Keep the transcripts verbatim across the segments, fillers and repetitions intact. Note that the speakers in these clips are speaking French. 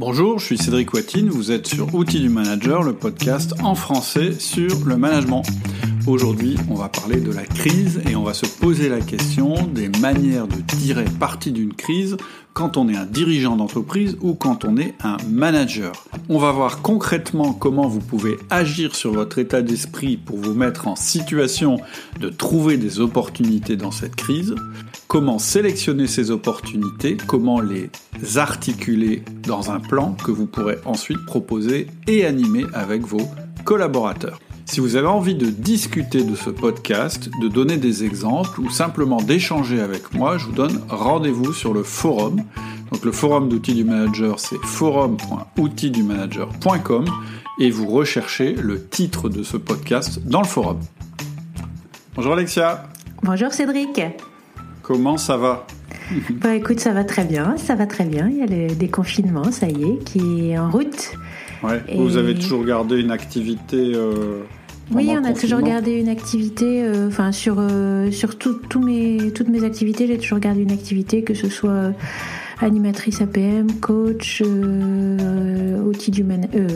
Bonjour, je suis Cédric Watine, vous êtes sur Outils du Manager, le podcast en français sur le management. Aujourd'hui, on va parler de la crise et on va se poser la question des manières de tirer parti d'une crise quand on est un dirigeant d'entreprise ou quand on est un manager. On va voir concrètement comment vous pouvez agir sur votre état d'esprit pour vous mettre en situation de trouver des opportunités dans cette crise, comment sélectionner ces opportunités, comment les articuler dans un plan que vous pourrez ensuite proposer et animer avec vos collaborateurs. Si vous avez envie de discuter de ce podcast, de donner des exemples ou simplement d'échanger avec moi, je vous donne rendez-vous sur le forum. Donc le forum d'Outils du Manager, c'est forum point outils du manager point com et vous recherchez le titre de ce podcast dans le forum. Bonjour Alexia. Bonjour Cédric. Comment ça va ? Bah écoute, ça va très bien, ça va très bien. Il y a le déconfinement, ça y est, qui est en route. Ouais. Et... Vous avez toujours gardé une activité euh... Oui, on a toujours gardé une activité, euh, enfin sur, euh, sur tout, tout mes, toutes mes activités, j'ai toujours gardé une activité, que ce soit euh, animatrice A P M, coach, euh, outil du manager,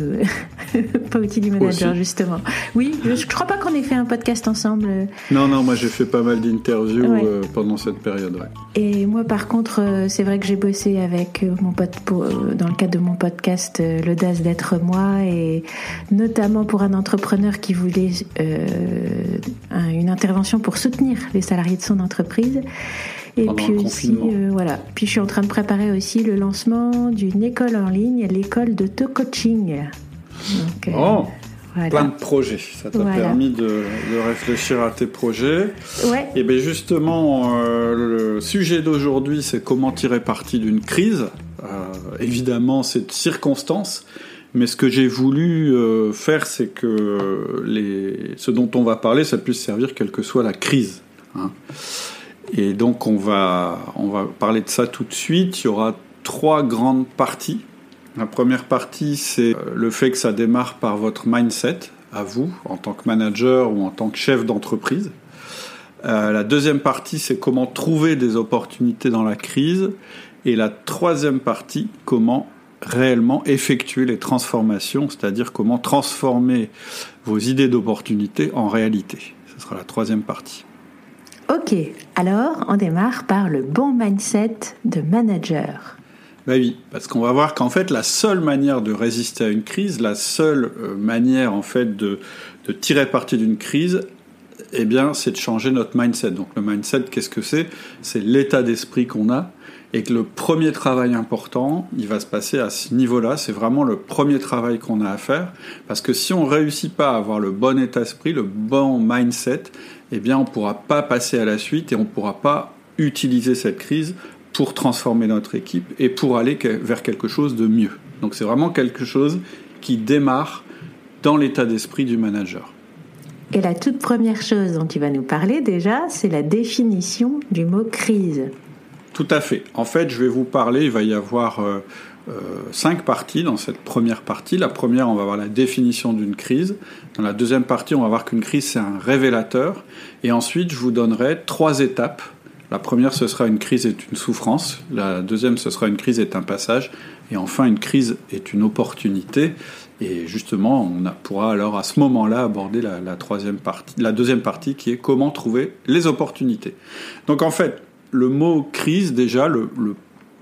euh, pas outil du manager aussi. Justement. Oui, je ne crois pas qu'on ait fait un podcast ensemble. Non, non, moi j'ai fait pas mal d'interviews ouais. euh, pendant cette période. Ouais. Et moi par contre, euh, c'est vrai que j'ai bossé avec euh, mon pote pour, euh, dans le cadre de mon podcast euh, L'audace d'être moi, et notamment pour un entrepreneur qui voulait Euh, une intervention pour soutenir les salariés de son entreprise. Et Pendant puis aussi, euh, voilà. Puis je suis en train de préparer aussi le lancement d'une école en ligne, l'école d'auto-coaching. Donc, euh, oh, voilà. Plein de projets. Ça t'a voilà. permis de, de réfléchir à tes projets. Ouais. Et bien justement, euh, le sujet d'aujourd'hui, c'est comment tirer parti d'une crise. Euh, évidemment, c'est de circonstances. Mais ce que j'ai voulu euh, faire, c'est que les... ce dont on va parler, ça puisse servir quelle que soit la crise. Hein. Et donc, on va, on va parler de ça tout de suite. Il y aura trois grandes parties. La première partie, c'est le fait que ça démarre par votre mindset, à vous, en tant que manager ou en tant que chef d'entreprise. Euh, la deuxième partie, c'est comment trouver des opportunités dans la crise. Et la troisième partie, comment réellement effectuer les transformations, c'est-à-dire comment transformer vos idées d'opportunités en réalité. Ce sera la troisième partie. Ok, alors on démarre par le bon mindset de manager. Ben oui, parce qu'on va voir qu'en fait, la seule manière de résister à une crise, la seule manière en fait de, de tirer parti d'une crise, eh bien, c'est de changer notre mindset. Donc le mindset, qu'est-ce que c'est ? C'est l'état d'esprit qu'on a. Et que le premier travail important, il va se passer à ce niveau-là. C'est vraiment le premier travail qu'on a à faire. Parce que si on ne réussit pas à avoir le bon état d'esprit, le bon mindset, eh bien, on ne pourra pas passer à la suite et on ne pourra pas utiliser cette crise pour transformer notre équipe et pour aller vers quelque chose de mieux. Donc, c'est vraiment quelque chose qui démarre dans l'état d'esprit du manager. Et la toute première chose dont tu vas nous parler déjà, c'est la définition du mot « crise ». Tout à fait. En fait, je vais vous parler, il va y avoir euh, euh, cinq parties dans cette première partie. La première, on va voir la définition d'une crise. Dans la deuxième partie, on va voir qu'une crise, c'est un révélateur. Et ensuite, je vous donnerai trois étapes. La première, ce sera une crise est une souffrance. La deuxième, ce sera une crise est un passage. Et enfin, une crise est une opportunité. Et justement, on pourra alors à ce moment-là aborder la, la troisième partie, la deuxième partie qui est comment trouver les opportunités. Donc en fait, le mot « crise », déjà, le, le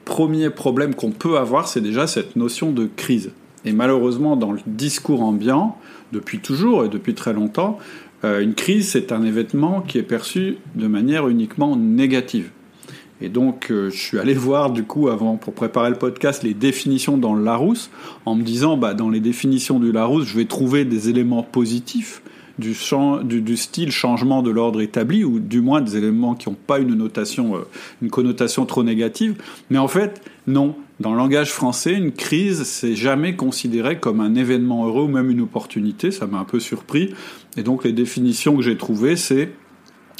premier problème qu'on peut avoir, c'est déjà cette notion de crise. Et malheureusement, dans le discours ambiant, depuis toujours et depuis très longtemps, euh, une crise, c'est un événement qui est perçu de manière uniquement négative. Et donc, euh, je suis allé voir, du coup, avant, pour préparer le podcast, les définitions dans le Larousse, en me disant, bah, dans les définitions du Larousse, je vais trouver des éléments positifs, Du, du, du style changement de l'ordre établi, ou du moins des éléments qui n'ont pas une notation, euh, une connotation trop négative. Mais en fait, non. Dans le langage français, une crise, c'est jamais considéré comme un événement heureux ou même une opportunité. Ça m'a un peu surpris. Et donc, les définitions que j'ai trouvées, c'est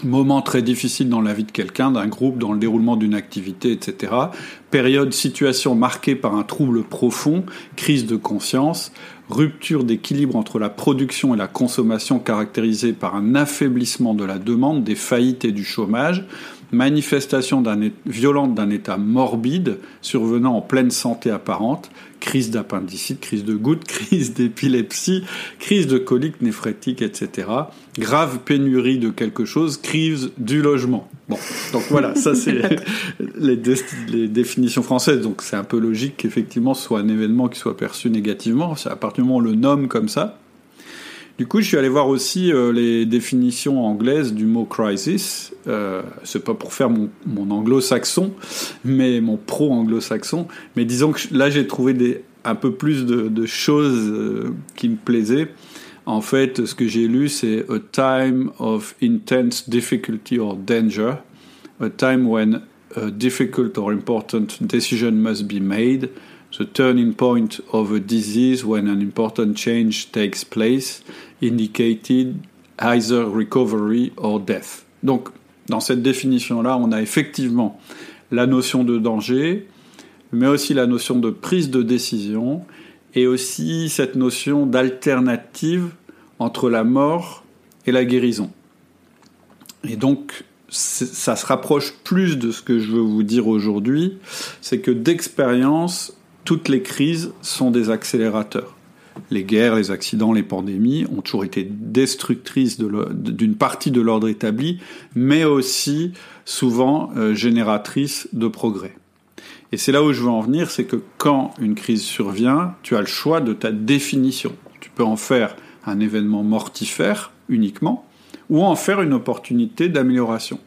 moment très difficile dans la vie de quelqu'un, d'un groupe, dans le déroulement d'une activité, et cetera. Période, situation marquée par un trouble profond, crise de conscience, rupture d'équilibre entre la production et la consommation caractérisée par un affaiblissement de la demande, des faillites et du chômage, manifestation d'un é... violente d'un état morbide survenant en pleine santé apparente, crise d'appendicite, crise de goutte, crise d'épilepsie, crise de colique néphrétique, et cetera. Grave pénurie de quelque chose, crise du logement. Bon, donc voilà, ça c'est les, dé... les définitions françaises. Donc c'est un peu logique qu'effectivement ce soit un événement qui soit perçu négativement. À partir du moment où on le nomme comme ça. Du coup, je suis allé voir aussi euh, les définitions anglaises du mot « crisis euh, ». C'est pas pour faire mon, mon anglo-saxon, mais mon pro-anglo-saxon. Mais disons que là, j'ai trouvé des, un peu plus de, de choses euh, qui me plaisaient. En fait, ce que j'ai lu, c'est « a time of intense difficulty or danger »,« a time when a difficult or important decision must be made », the turning point of a disease when an important change takes place, indicated either recovery or death. Donc, dans cette définition-là, on a effectivement la notion de danger, mais aussi la notion de prise de décision, et aussi cette notion d'alternative entre la mort et la guérison. Et donc, ça se rapproche plus de ce que je veux vous dire aujourd'hui, c'est que d'expérience, toutes les crises sont des accélérateurs. Les guerres, les accidents, les pandémies ont toujours été destructrices de le, d'une partie de l'ordre établi, mais aussi souvent euh, génératrices de progrès. Et c'est là où je veux en venir, c'est que quand une crise survient, tu as le choix de ta définition. Tu peux en faire un événement mortifère uniquement, ou en faire une opportunité d'amélioration.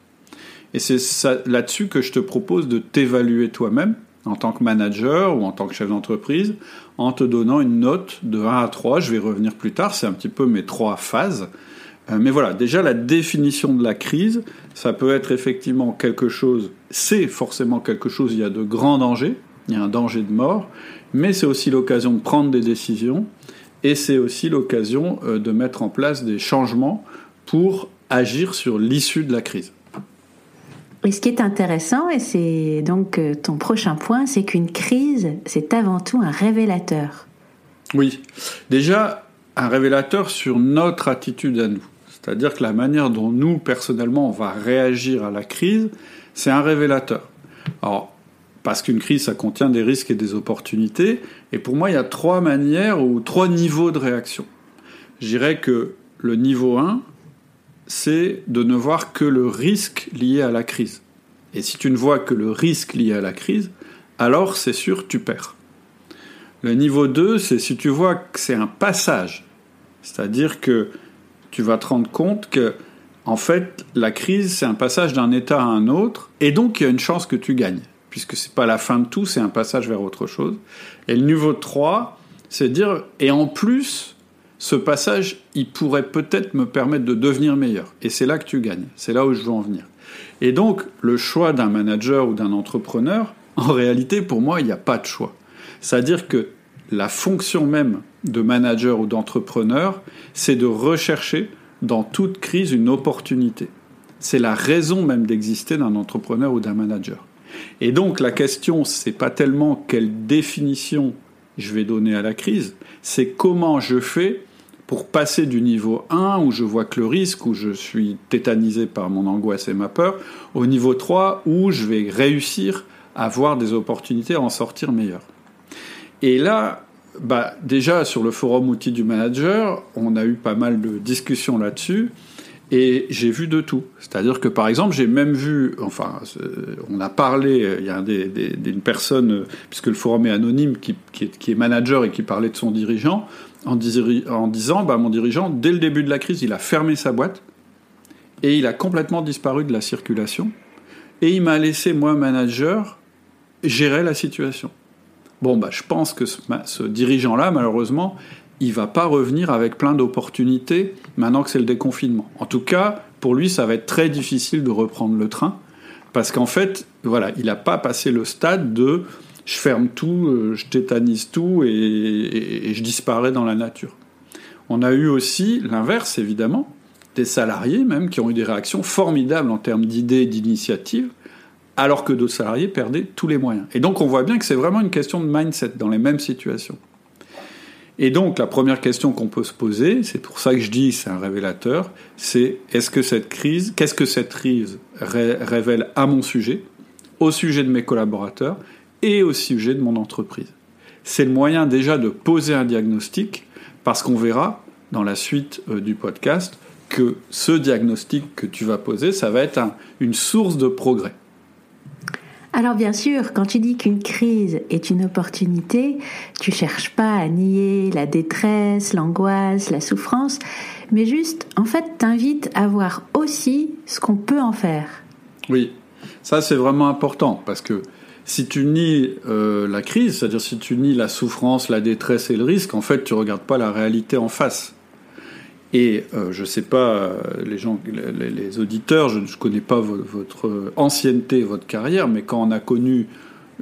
Et c'est ça, là-dessus que je te propose de t'évaluer toi-même, en tant que manager ou en tant que chef d'entreprise, en te donnant une note de un à trois. Je vais revenir plus tard, c'est un petit peu mes trois phases. Euh, mais voilà, déjà, la définition de la crise, ça peut être effectivement quelque chose... C'est forcément quelque chose, il y a de grands dangers, il y a un danger de mort, mais c'est aussi l'occasion de prendre des décisions et c'est aussi l'occasion euh, de mettre en place des changements pour agir sur l'issue de la crise. Et ce qui est intéressant, et c'est donc ton prochain point, c'est qu'une crise, c'est avant tout un révélateur. Oui. Déjà, un révélateur sur notre attitude à nous. C'est-à-dire que la manière dont nous, personnellement, on va réagir à la crise, c'est un révélateur. Alors, parce qu'une crise, ça contient des risques et des opportunités. Et pour moi, il y a trois manières ou trois niveaux de réaction. Je dirais que le niveau un... c'est de ne voir que le risque lié à la crise. Et si tu ne vois que le risque lié à la crise, alors c'est sûr, tu perds. Le niveau deux, c'est si tu vois que c'est un passage. C'est-à-dire que tu vas te rendre compte que, en fait, la crise, c'est un passage d'un état à un autre, et donc il y a une chance que tu gagnes, puisque c'est pas la fin de tout, c'est un passage vers autre chose. Et le niveau trois, c'est dire, et en plus... ce passage, il pourrait peut-être me permettre de devenir meilleur. Et c'est là que tu gagnes. C'est là où je veux en venir. Et donc, le choix d'un manager ou d'un entrepreneur, en réalité, pour moi, il n'y a pas de choix. C'est-à-dire que la fonction même de manager ou d'entrepreneur, c'est de rechercher dans toute crise une opportunité. C'est la raison même d'exister d'un entrepreneur ou d'un manager. Et donc, la question, c'est pas tellement quelle définition je vais donner à la crise, c'est comment je fais pour passer du niveau un, où je vois que le risque, où je suis tétanisé par mon angoisse et ma peur, au niveau trois, où je vais réussir à voir des opportunités, à en sortir meilleur. Et là, bah, déjà, sur le forum Outils du Manager, on a eu pas mal de discussions là-dessus, et j'ai vu de tout. C'est-à-dire que, par exemple, j'ai même vu... Enfin, on a parlé... Il y a des, des, des, une personne, puisque le forum est anonyme, qui, qui, est, qui est manager et qui parlait de son dirigeant, en, diri, en disant, bah, mon dirigeant, dès le début de la crise, il a fermé sa boîte et il a complètement disparu de la circulation. Et il m'a laissé, moi, manager, gérer la situation. Bon, bah, je pense que ce, ce dirigeant-là, malheureusement... il ne va pas revenir avec plein d'opportunités maintenant que c'est le déconfinement. En tout cas, pour lui, ça va être très difficile de reprendre le train parce qu'en fait, voilà, il n'a pas passé le stade de « je ferme tout, je tétanise tout et, et, et je disparais dans la nature ». On a eu aussi l'inverse, évidemment, des salariés même qui ont eu des réactions formidables en termes d'idées et d'initiatives alors que d'autres salariés perdaient tous les moyens. Et donc on voit bien que c'est vraiment une question de mindset dans les mêmes situations. Et donc, la première question qu'on peut se poser, c'est pour ça que je dis c'est un révélateur, c'est est-ce que cette crise, qu'est-ce que cette crise ré- révèle à mon sujet, au sujet de mes collaborateurs et au sujet de mon entreprise. C'est le moyen déjà de poser un diagnostic, parce qu'on verra dans la suite euh, du podcast que ce diagnostic que tu vas poser, ça va être un, une source de progrès. Alors bien sûr, quand tu dis qu'une crise est une opportunité, tu cherches pas à nier la détresse, l'angoisse, la souffrance, mais juste, en fait, t'invites à voir aussi ce qu'on peut en faire. Oui, ça c'est vraiment important, parce que si tu nies euh, la crise, c'est-à-dire si tu nies la souffrance, la détresse et le risque, en fait, tu regardes pas la réalité en face. Et euh, je ne sais pas, euh, les gens, les, les auditeurs, je ne connais pas votre, votre ancienneté, votre carrière, mais quand on a connu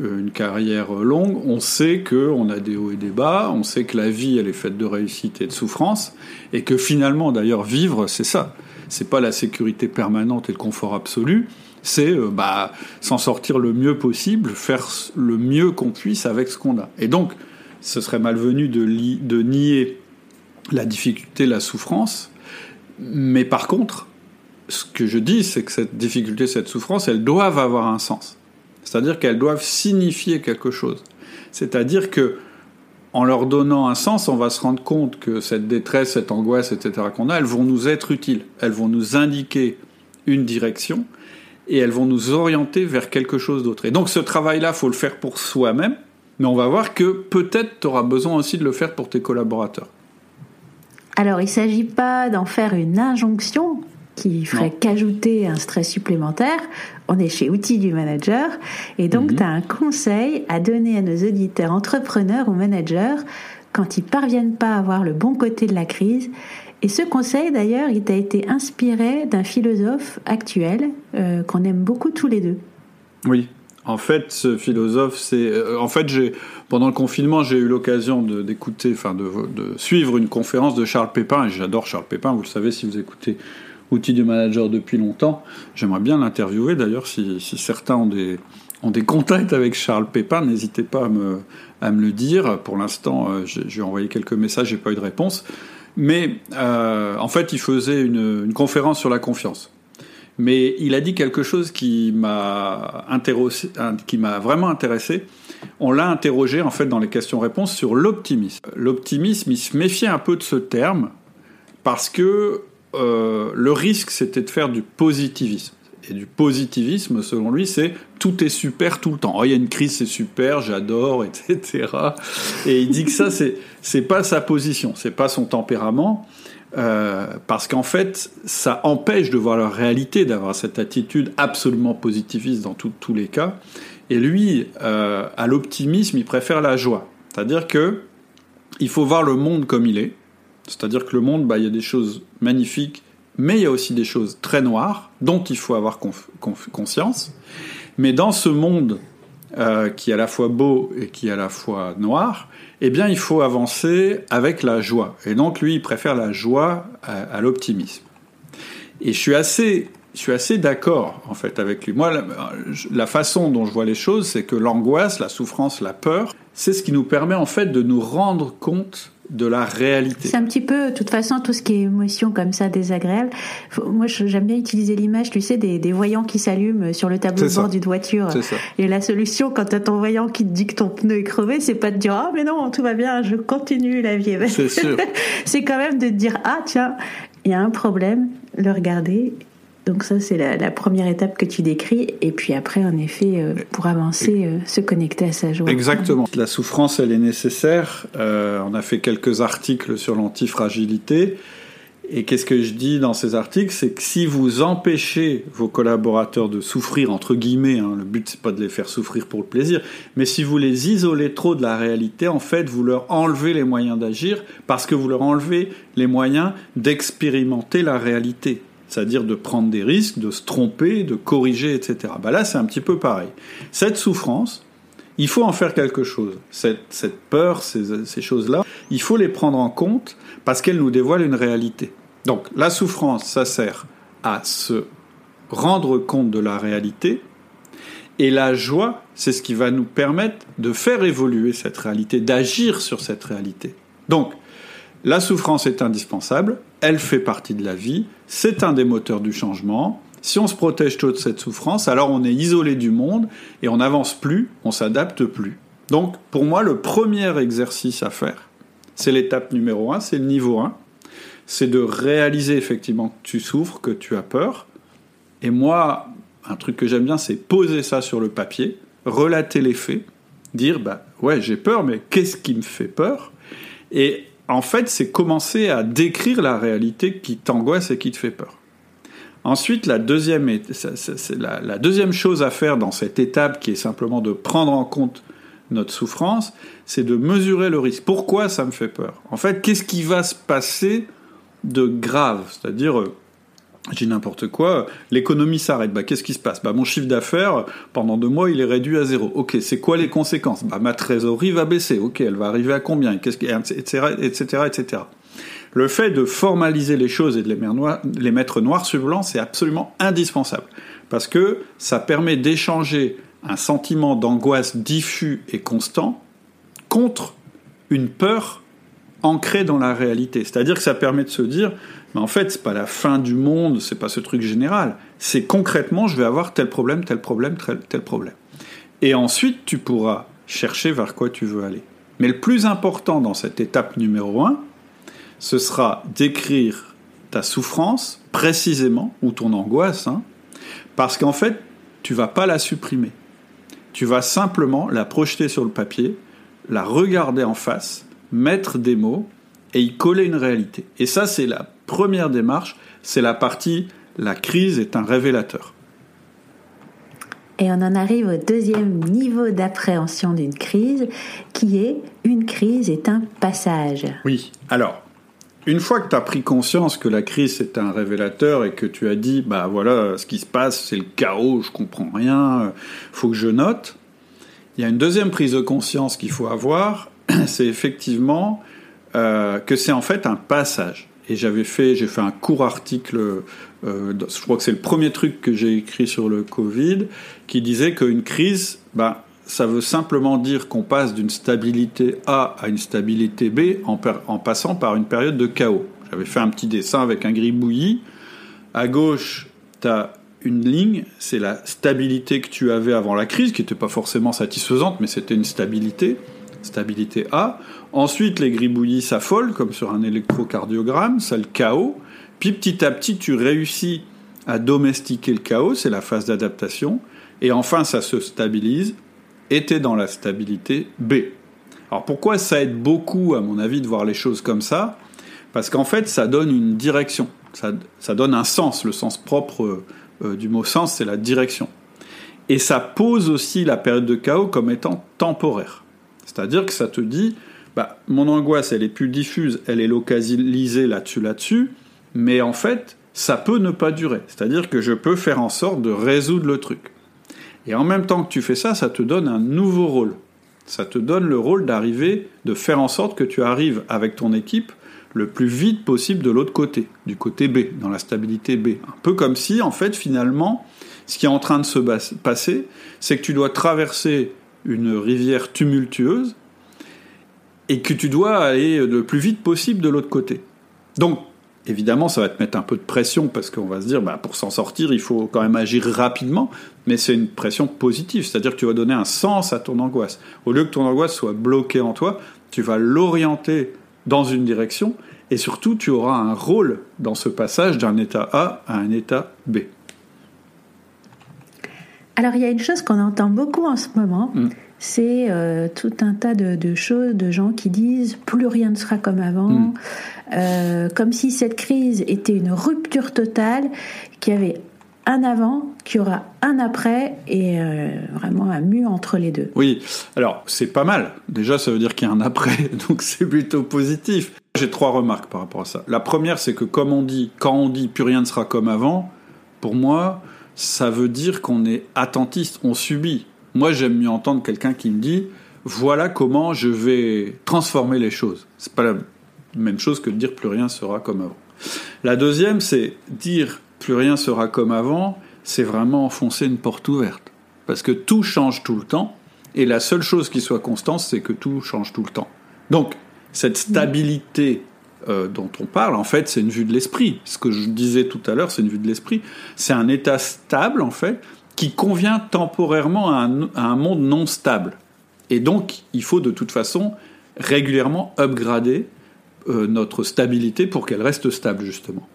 euh, une carrière longue, on sait qu'on a des hauts et des bas, on sait que la vie, elle est faite de réussite et de souffrance, et que finalement, d'ailleurs, vivre, c'est ça. C'est pas la sécurité permanente et le confort absolu, c'est euh, bah, s'en sortir le mieux possible, faire le mieux qu'on puisse avec ce qu'on a. Et donc, ce serait malvenu de, li- de nier la difficulté, la souffrance. Mais par contre, ce que je dis, c'est que cette difficulté, cette souffrance, elles doivent avoir un sens. C'est-à-dire qu'elles doivent signifier quelque chose. C'est-à-dire que, en leur donnant un sens, on va se rendre compte que cette détresse, cette angoisse, et cetera qu'on a, elles vont nous être utiles. Elles vont nous indiquer une direction et elles vont nous orienter vers quelque chose d'autre. Et donc ce travail-là, il faut le faire pour soi-même, mais on va voir que peut-être tu auras besoin aussi de le faire pour tes collaborateurs. Alors, il ne s'agit pas d'en faire une injonction qui ferait non. qu'ajouter un stress supplémentaire. On est chez Outils du Manager. Et donc, mmh. tu as un conseil à donner à nos auditeurs entrepreneurs ou managers quand ils ne parviennent pas à voir le bon côté de la crise. Et ce conseil, d'ailleurs, il t'a été inspiré d'un philosophe actuel euh, qu'on aime beaucoup tous les deux. Oui. En fait, ce philosophe, c'est... En fait, j'ai... pendant le confinement, j'ai eu l'occasion de, d'écouter, enfin, de, de suivre une conférence de Charles Pépin. Et j'adore Charles Pépin. Vous le savez, si vous écoutez Outils du Manager depuis longtemps, j'aimerais bien l'interviewer. D'ailleurs, si, si certains ont des, ont des contacts avec Charles Pépin, n'hésitez pas à me, à me le dire. Pour l'instant, j'ai envoyé quelques messages, j'ai pas eu de réponse. Mais euh, en fait, il faisait une, une conférence sur la confiance. Mais il a dit quelque chose qui m'a, interrogé, qui m'a vraiment intéressé. On l'a interrogé, en fait, dans les questions-réponses sur l'optimisme. L'optimisme, il se méfiait un peu de ce terme parce que euh, le risque, c'était de faire du positivisme. Et du positivisme, selon lui, c'est « tout est super tout le temps ». Oh, il y a une crise, c'est super, j'adore, et cetera. Et il dit que ça, c'est, c'est pas sa position, c'est pas son tempérament. Euh, parce qu'en fait, ça empêche de voir leur réalité, d'avoir cette attitude absolument positiviste dans tout, tous les cas. Et lui, euh, à l'optimisme, il préfère la joie. C'est-à-dire qu'il faut voir le monde comme il est. C'est-à-dire que le monde, bah, il y a des choses magnifiques, mais il y a aussi des choses très noires, dont il faut avoir conf- conf- conscience. Mais dans ce monde euh, qui est à la fois beau et qui est à la fois noir, eh bien, il faut avancer avec la joie. Et donc, lui, il préfère la joie à, à l'optimisme. Et je suis assez, je suis assez d'accord, en fait, avec lui. Moi, la, la façon dont je vois les choses, c'est que l'angoisse, la souffrance, la peur, c'est ce qui nous permet, en fait, de nous rendre compte de la réalité. C'est un petit peu, de toute façon, tout ce qui est émotion comme ça, désagréable. Faut, moi, j'aime bien utiliser l'image, tu sais, des, des voyants qui s'allument sur le tableau de bord d'une voiture. C'est ça. Et la solution, quand t'as ton voyant qui te dit que ton pneu est crevé, c'est pas de dire « Ah, mais non, tout va bien, je continue la vie. » C'est sûr. C'est quand même de te dire « Ah, tiens, il y a un problème, le regarder. » Donc ça, c'est la, la première étape que tu décris. Et puis après, en effet, euh, pour avancer, euh, se connecter à sa joie. Exactement. La souffrance, elle est nécessaire. Euh, on a fait quelques articles sur l'antifragilité. Et qu'est-ce que je dis dans ces articles ? C'est que si vous empêchez vos collaborateurs de souffrir, entre guillemets, hein, le but, c'est pas de les faire souffrir pour le plaisir, mais si vous les isolez trop de la réalité, en fait, vous leur enlevez les moyens d'agir parce que vous leur enlevez les moyens d'expérimenter la réalité. C'est-à-dire de prendre des risques, de se tromper, de corriger, et cetera. Ben là, c'est un petit peu pareil. Cette souffrance, il faut en faire quelque chose. Cette, cette peur, ces, ces choses-là, il faut les prendre en compte parce qu'elles nous dévoilent une réalité. Donc, la souffrance, ça sert à se rendre compte de la réalité. Et la joie, c'est ce qui va nous permettre de faire évoluer cette réalité, d'agir sur cette réalité. Donc, la souffrance est indispensable, elle fait partie de la vie, c'est un des moteurs du changement. Si on se protège tôt de cette souffrance, alors on est isolé du monde et on n'avance plus, on s'adapte plus. Donc, pour moi, le premier exercice à faire, c'est l'étape numéro un, c'est le niveau un. C'est de réaliser effectivement que tu souffres, que tu as peur. Et moi, un truc que j'aime bien, c'est poser ça sur le papier, relater les faits, dire bah, « ouais, j'ai peur, mais qu'est-ce qui me fait peur ?» Et en fait, c'est commencer à décrire la réalité qui t'angoisse et qui te fait peur. Ensuite, la deuxième, c'est la, la deuxième chose à faire dans cette étape qui est simplement de prendre en compte notre souffrance, c'est de mesurer le risque. Pourquoi ça me fait peur ? En fait, qu'est-ce qui va se passer de grave ? C'est-à-dire, j'ai n'importe quoi, l'économie s'arrête. Bah, qu'est-ce qui se passe ? Bah, mon chiffre d'affaires, pendant deux mois, il est réduit à zéro. Ok, c'est quoi les conséquences ? Bah, ma trésorerie va baisser. Ok, elle va arriver à combien ? Qu'est-ce qui... etc., etc., et cetera. Le fait de formaliser les choses et de les mettre noir sur blanc, c'est absolument indispensable. Parce que ça permet d'échanger un sentiment d'angoisse diffus et constant contre une peur ancrée dans la réalité. C'est-à-dire que ça permet de se dire mais en fait, c'est pas la fin du monde, c'est pas ce truc général. C'est concrètement, je vais avoir tel problème, tel problème, tel, tel problème. Et ensuite, tu pourras chercher vers quoi tu veux aller. Mais le plus important dans cette étape numéro un, ce sera d'écrire ta souffrance précisément, ou ton angoisse, hein, parce qu'en fait, tu vas pas la supprimer. Tu vas simplement la projeter sur le papier, la regarder en face, mettre des mots et y coller une réalité. Et ça, c'est la première démarche, c'est la partie « La crise est un révélateur ». Et on en arrive au deuxième niveau d'appréhension d'une crise, qui est « Une crise est un passage ». Oui, alors... Une fois que tu as pris conscience que la crise c'est un révélateur et que tu as dit « bah voilà, ce qui se passe, c'est le chaos, je comprends rien, faut que je note », il y a une deuxième prise de conscience qu'il faut avoir, c'est effectivement euh, que c'est en fait un passage. Et j'avais fait, j'ai fait un court article, euh, je crois que c'est le premier truc que j'ai écrit sur le Covid, qui disait qu'une crise, bah, ça veut simplement dire qu'on passe d'une stabilité A à une stabilité B en, per- en passant par une période de chaos. J'avais fait un petit dessin avec un gribouillis. À gauche, tu as une ligne, c'est la stabilité que tu avais avant la crise, qui n'était pas forcément satisfaisante, mais c'était une stabilité, stabilité A. Ensuite, les gribouillis s'affolent, comme sur un électrocardiogramme, c'est le chaos. Puis petit à petit, tu réussis à domestiquer le chaos, c'est la phase d'adaptation. Et enfin, ça se stabilise. Était dans la stabilité B. Alors pourquoi ça aide beaucoup, à mon avis, de voir les choses comme ça ? Parce qu'en fait, ça donne une direction. Ça, ça donne un sens. Le sens propre euh, du mot « sens », c'est la direction. Et ça pose aussi la période de chaos comme étant temporaire. C'est-à-dire que ça te dit bah, « mon angoisse, elle est plus diffuse, elle est localisée là-dessus, là-dessus, mais en fait, ça peut ne pas durer. » C'est-à-dire que je peux faire en sorte de résoudre le truc. Et en même temps que tu fais ça, ça te donne un nouveau rôle. Ça te donne le rôle d'arriver, de faire en sorte que tu arrives avec ton équipe le plus vite possible de l'autre côté, du côté B, dans la stabilité B. Un peu comme si, en fait, finalement, ce qui est en train de se passer, c'est que tu dois traverser une rivière tumultueuse et que tu dois aller le plus vite possible de l'autre côté. Donc, évidemment, ça va te mettre un peu de pression parce qu'on va se dire bah, pour s'en sortir, il faut quand même agir rapidement, mais c'est une pression positive, c'est-à-dire que tu vas donner un sens à ton angoisse. Au lieu que ton angoisse soit bloquée en toi, tu vas l'orienter dans une direction et surtout, tu auras un rôle dans ce passage d'un état A à un état B. Alors, il y a une chose qu'on entend beaucoup en ce moment, mmh. c'est euh, tout un tas de, de choses, de gens qui disent « plus rien ne sera comme avant mmh. », Euh, comme si cette crise était une rupture totale, qu'il y avait un avant, qu'il y aura un après, et euh, vraiment un mur entre les deux. Oui, alors c'est pas mal. Déjà, ça veut dire qu'il y a un après, donc c'est plutôt positif. J'ai trois remarques par rapport à ça. La première, c'est que comme on dit, quand on dit plus rien ne sera comme avant, pour moi, ça veut dire qu'on est attentiste, on subit. Moi, j'aime mieux entendre quelqu'un qui me dit voilà comment je vais transformer les choses. C'est pas la même chose que de dire « plus rien sera comme avant ». La deuxième, c'est dire « plus rien sera comme avant », c'est vraiment enfoncer une porte ouverte. Parce que tout change tout le temps, et la seule chose qui soit constante, c'est que tout change tout le temps. Donc, Cette stabilité euh, dont on parle, en fait, c'est une vue de l'esprit. Ce que je disais tout à l'heure, c'est une vue de l'esprit. C'est un état stable, en fait, qui convient temporairement à un, à un monde non stable. Et donc, il faut de toute façon régulièrement upgrader euh, notre stabilité pour qu'elle reste stable, justement.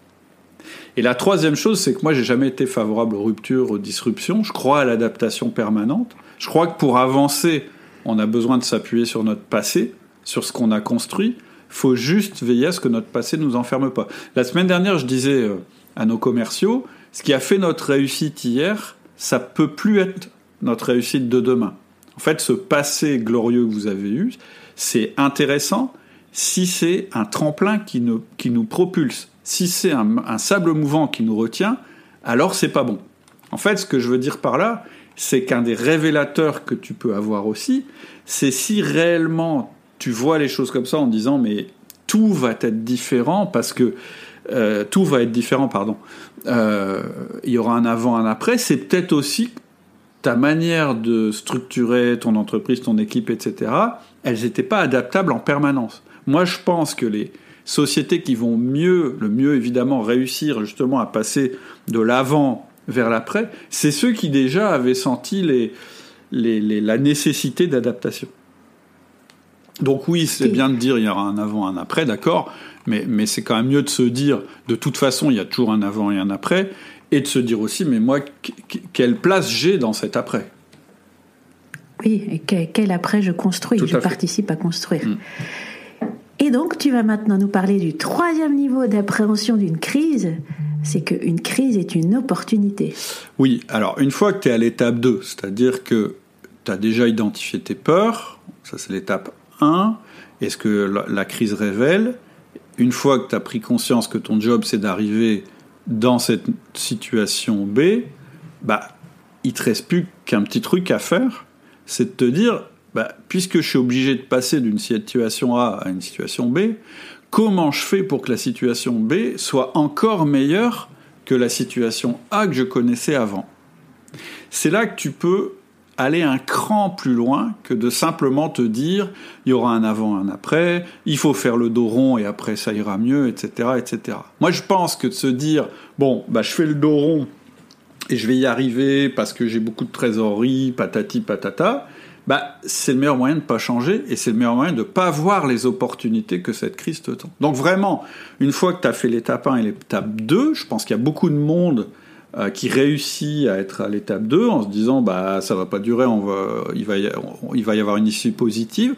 Et la troisième chose, c'est que moi, j'ai jamais été favorable aux ruptures, aux disruptions. Je crois à l'adaptation permanente. Je crois que pour avancer, on a besoin de s'appuyer sur notre passé, sur ce qu'on a construit. Il faut juste veiller à ce que notre passé ne nous enferme pas. La semaine dernière, je disais à nos commerciaux, ce qui a fait notre réussite hier, ça ne peut plus être notre réussite de demain. En fait, ce passé glorieux que vous avez eu, c'est intéressant si c'est un tremplin qui nous, qui nous propulse. Si c'est un, un sable mouvant qui nous retient, alors c'est pas bon. En fait, ce que je veux dire par là, c'est qu'un des révélateurs que tu peux avoir aussi, c'est si réellement tu vois les choses comme ça en disant mais tout va être différent parce que euh, tout va être différent, pardon. Euh, il y aura un avant, un après. C'est peut-être aussi ta manière de structurer ton entreprise, ton équipe, et cetera. Elles n'étaient pas adaptables en permanence. Moi, je pense que les sociétés qui vont mieux, le mieux évidemment, réussir justement à passer de l'avant vers l'après, c'est ceux qui déjà avaient senti les, les, les, la nécessité d'adaptation. Donc oui, c'est bien de dire il y aura un avant, un après, d'accord, mais, mais c'est quand même mieux de se dire de toute façon il y a toujours un avant et un après, et de se dire aussi mais moi quelle place j'ai dans cet après. Oui, et quel après je construis, je participe à construire. Mmh. Et donc tu vas maintenant nous parler du troisième niveau d'appréhension d'une crise, c'est qu'une crise est une opportunité. Oui, alors une fois que tu es à l'étape deux, c'est-à-dire que tu as déjà identifié tes peurs, ça c'est l'étape un, et ce que la crise révèle, une fois que tu as pris conscience que ton job c'est d'arriver dans cette situation B, bah, il ne te reste plus qu'un petit truc à faire, c'est de te dire, bah, puisque je suis obligé de passer d'une situation A à une situation B, comment je fais pour que la situation B soit encore meilleure que la situation A que je connaissais avant ? C'est là que tu peux aller un cran plus loin que de simplement te dire il y aura un avant, un après, il faut faire le dos rond et après ça ira mieux, et cetera, et cetera. Moi, je pense que de se dire bon, bah, je fais le dos rond et je vais y arriver parce que j'ai beaucoup de trésorerie, patati patata, bah, c'est le meilleur moyen de ne pas changer et c'est le meilleur moyen de ne pas voir les opportunités que cette crise te tend. Donc vraiment, une fois que tu as fait l'étape un et l'étape deux, je pense qu'il y a beaucoup de monde euh, qui réussit à être à l'étape deux en se disant bah, « ça ne va pas durer, on va, il, va y, on, il va y avoir une issue positive ».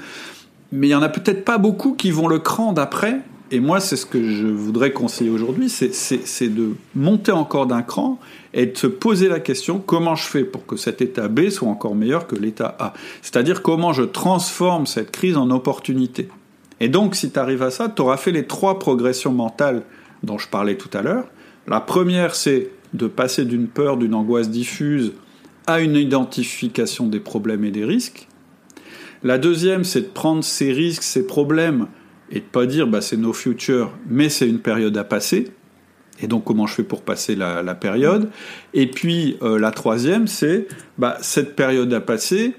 Mais il n'y en a peut-être pas beaucoup qui vont le cran d'après. Et moi, c'est ce que je voudrais conseiller aujourd'hui, c'est, c'est, c'est de monter encore d'un cran et de se poser la question comment je fais pour que cet état B soit encore meilleur que l'état A. C'est-à-dire comment je transforme cette crise en opportunité. Et donc, si tu arrives à ça, tu auras fait les trois progressions mentales dont je parlais tout à l'heure. La première, c'est de passer d'une peur, d'une angoisse diffuse à une identification des problèmes et des risques. La deuxième, c'est de prendre ces risques, ces problèmes, et de ne pas dire bah, c'est no future, mais c'est une période à passer. Et donc, comment je fais pour passer la, la période ? Et puis, euh, la troisième, c'est bah, cette période à passer,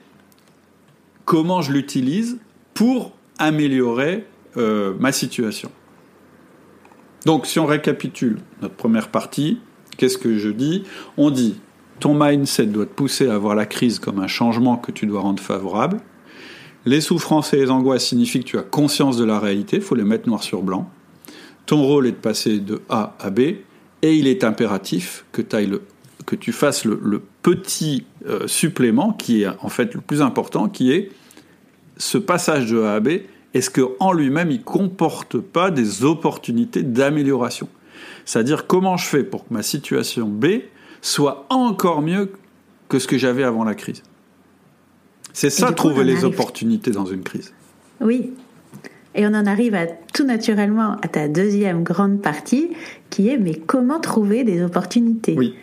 comment je l'utilise pour améliorer euh, ma situation. Donc, si on récapitule notre première partie, qu'est-ce que je dis ? On dit, ton mindset doit te pousser à voir la crise comme un changement que tu dois rendre favorable. Les souffrances et les angoisses signifient que tu as conscience de la réalité, il faut les mettre noir sur blanc. Ton rôle est de passer de A à B, et il est impératif que, le, que tu fasses le, le petit euh, supplément qui est en fait le plus important, qui est ce passage de A à B, est-ce qu'en lui-même, il ne comporte pas des opportunités d'amélioration ? C'est-à-dire, comment je fais pour que ma situation B soit encore mieux que ce que j'avais avant la crise ? C'est ça, trouver les opportunités dans une crise. Oui. Et on en arrive à, tout naturellement à ta deuxième grande partie, qui est « Mais comment trouver des opportunités ?» Oui.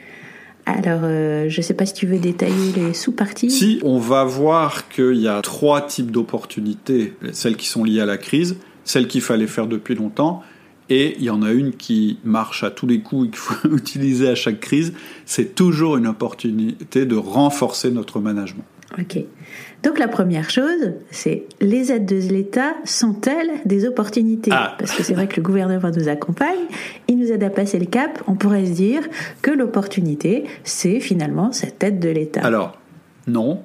Alors, euh, je ne sais pas si tu veux détailler les sous-parties. Si, on va voir qu'il y a trois types d'opportunités, celles qui sont liées à la crise, celles qu'il fallait faire depuis longtemps, et il y en a une qui marche à tous les coups et qu'il faut utiliser à chaque crise, c'est toujours une opportunité de renforcer notre management. Ok. Donc la première chose, c'est les aides de l'État sont-elles des opportunités ? Ah. Parce que c'est vrai que le gouvernement nous accompagne, il nous aide à passer le cap, on pourrait se dire que l'opportunité, c'est finalement cette aide de l'État. Alors, non.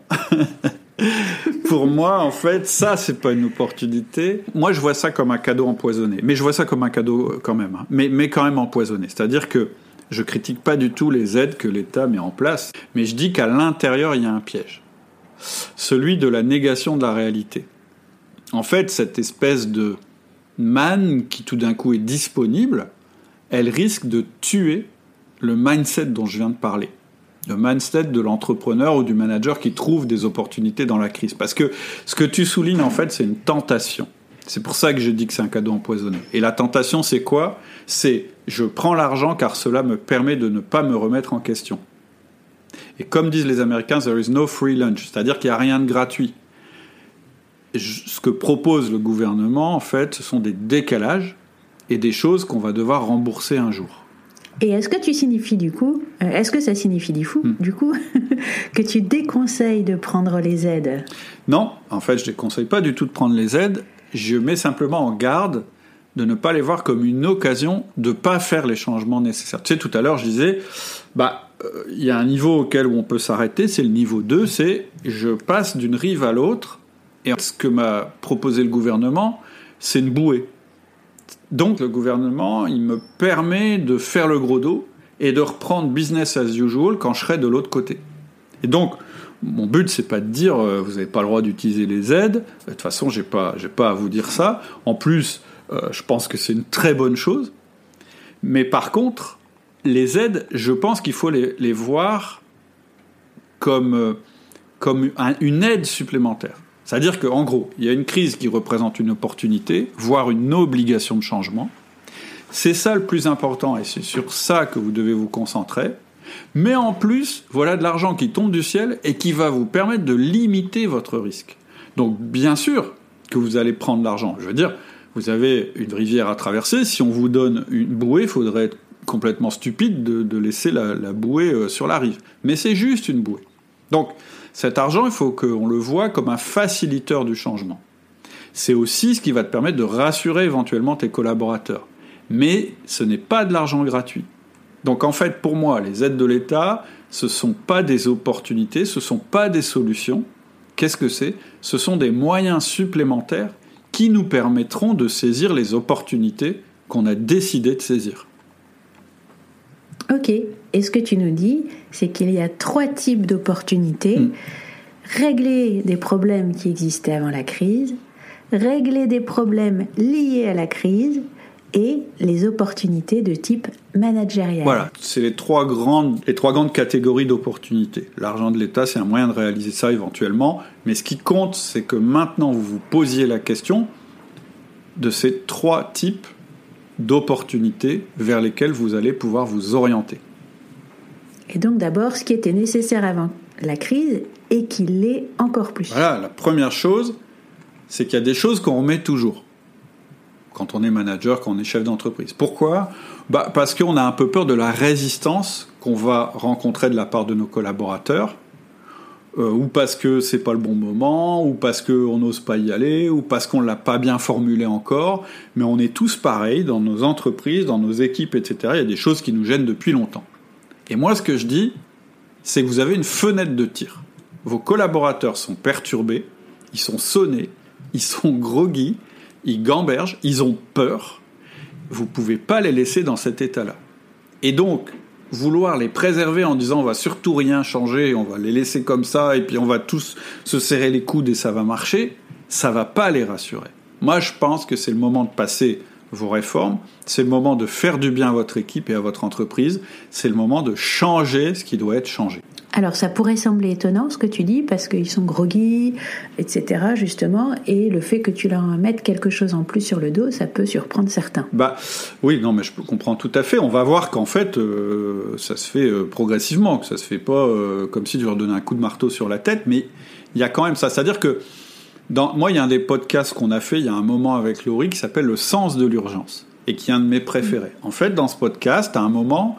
Pour moi, en fait, ça, c'est pas une opportunité. Moi, je vois ça comme un cadeau empoisonné. Mais je vois ça comme un cadeau quand même, hein. mais, mais quand même empoisonné. C'est-à-dire que je critique pas du tout les aides que l'État met en place, mais je dis qu'à l'intérieur, il y a un piège. Celui de la négation de la réalité. En fait, cette espèce de manne qui tout d'un coup est disponible, elle risque de tuer le mindset dont je viens de parler. Le mindset de l'entrepreneur ou du manager qui trouve des opportunités dans la crise. Parce que ce que tu soulignes, en fait, c'est une tentation. C'est pour ça que je dis que c'est un cadeau empoisonné. Et la tentation, c'est quoi ? C'est « je prends l'argent car cela me permet de ne pas me remettre en question ». Et comme disent les Américains, « there is no free lunch », c'est-à-dire qu'il n'y a rien de gratuit. Ce que propose le gouvernement, en fait, ce sont des décalages et des choses qu'on va devoir rembourser un jour. Et est-ce que tu signifies du coup, euh, est-ce que ça signifie du, fou, hmm. du coup que tu déconseilles de prendre les aides ? Non, en fait, je ne déconseille pas du tout de prendre les aides. Je mets simplement en garde de ne pas les voir comme une occasion de ne pas faire les changements nécessaires. Tu sais, tout à l'heure, je disais, bah, euh, y a un niveau auquel on peut s'arrêter, c'est le niveau deux, c'est je passe d'une rive à l'autre, et ce que m'a proposé le gouvernement, c'est une bouée. Donc le gouvernement, il me permet de faire le gros dos et de reprendre business as usual quand je serai de l'autre côté. Et donc, mon but, c'est pas de dire euh, vous n'avez pas le droit d'utiliser les aides. De toute façon, j'ai pas, j'ai pas à vous dire ça. En plus, euh, je pense que c'est une très bonne chose. Mais par contre, les aides, je pense qu'il faut les, les voir comme, euh, comme un, une aide supplémentaire. C'est-à-dire qu'en gros, il y a une crise qui représente une opportunité, voire une obligation de changement. C'est ça le plus important, et c'est sur ça que vous devez vous concentrer. Mais en plus, voilà de l'argent qui tombe du ciel et qui va vous permettre de limiter votre risque. Donc bien sûr que vous allez prendre l'argent. Je veux dire, vous avez une rivière à traverser. Si on vous donne une bouée, il faudrait être complètement stupide de, de laisser la, la bouée sur la rive. Mais c'est juste une bouée. Donc cet argent, il faut qu'on le voie comme un facilitateur du changement. C'est aussi ce qui va te permettre de rassurer éventuellement tes collaborateurs. Mais ce n'est pas de l'argent gratuit. Donc en fait, pour moi, les aides de l'État, ce ne sont pas des opportunités, ce ne sont pas des solutions. Qu'est-ce que c'est ? Ce sont des moyens supplémentaires qui nous permettront de saisir les opportunités qu'on a décidé de saisir. Ok. Et ce que tu nous dis, c'est qu'il y a trois types d'opportunités. Mmh. Régler des problèmes qui existaient avant la crise, régler des problèmes liés à la crise et les opportunités de type managérial. Voilà, c'est les trois grandes, les trois grandes catégories d'opportunités. L'argent de l'État, c'est un moyen de réaliser ça éventuellement. Mais ce qui compte, c'est que maintenant, vous vous posiez la question de ces trois types d'opportunités vers lesquelles vous allez pouvoir vous orienter. Et donc d'abord, ce qui était nécessaire avant la crise et qui l'est encore plus. Voilà, la première chose, c'est qu'il y a des choses qu'on remet toujours quand on est manager, quand on est chef d'entreprise. Pourquoi ? Bah, parce qu'on a un peu peur de la résistance qu'on va rencontrer de la part de nos collaborateurs, euh, ou parce que c'est pas le bon moment, ou parce qu'on n'ose pas y aller, ou parce qu'on l'a pas bien formulé encore. Mais on est tous pareils dans nos entreprises, dans nos équipes, et cetera. Il y a des choses qui nous gênent depuis longtemps. Et moi, ce que je dis, c'est que vous avez une fenêtre de tir. Vos collaborateurs sont perturbés, ils sont sonnés, ils sont groggy, ils gambergent, ils ont peur. Vous ne pouvez pas les laisser dans cet état-là. Et donc, vouloir les préserver en disant « on va surtout rien changer, on va les laisser comme ça, et puis on va tous se serrer les coudes et ça va marcher », ça ne va pas les rassurer. Moi, je pense que c'est le moment de passer vos réformes, c'est le moment de faire du bien à votre équipe et à votre entreprise, c'est le moment de changer ce qui doit être changé. Alors ça pourrait sembler étonnant ce que tu dis, parce qu'ils sont groggy, et cetera justement, et le fait que tu leur mettes quelque chose en plus sur le dos, ça peut surprendre certains. Bah oui, non mais je comprends tout à fait, on va voir qu'en fait euh, ça se fait euh, progressivement, que ça se fait pas euh, comme si je leur donnais un coup de marteau sur la tête, mais il y a quand même ça, c'est-à-dire que Dans, moi, il y a un des podcasts qu'on a fait il y a un moment avec Laurie qui s'appelle « Le sens de l'urgence » et qui est un de mes préférés. En fait, dans ce podcast, à un moment,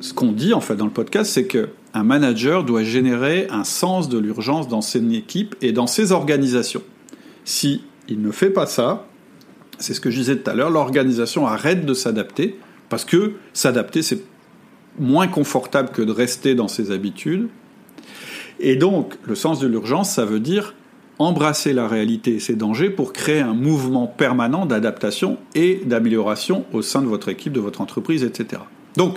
ce qu'on dit en fait dans le podcast, c'est qu'un manager doit générer un sens de l'urgence dans son équipe et dans ses organisations. Si il ne fait pas ça, c'est ce que je disais tout à l'heure, l'organisation arrête de s'adapter, parce que s'adapter, c'est moins confortable que de rester dans ses habitudes. Et donc, le sens de l'urgence, ça veut dire embrasser la réalité et ses dangers pour créer un mouvement permanent d'adaptation et d'amélioration au sein de votre équipe, de votre entreprise, et cetera. Donc,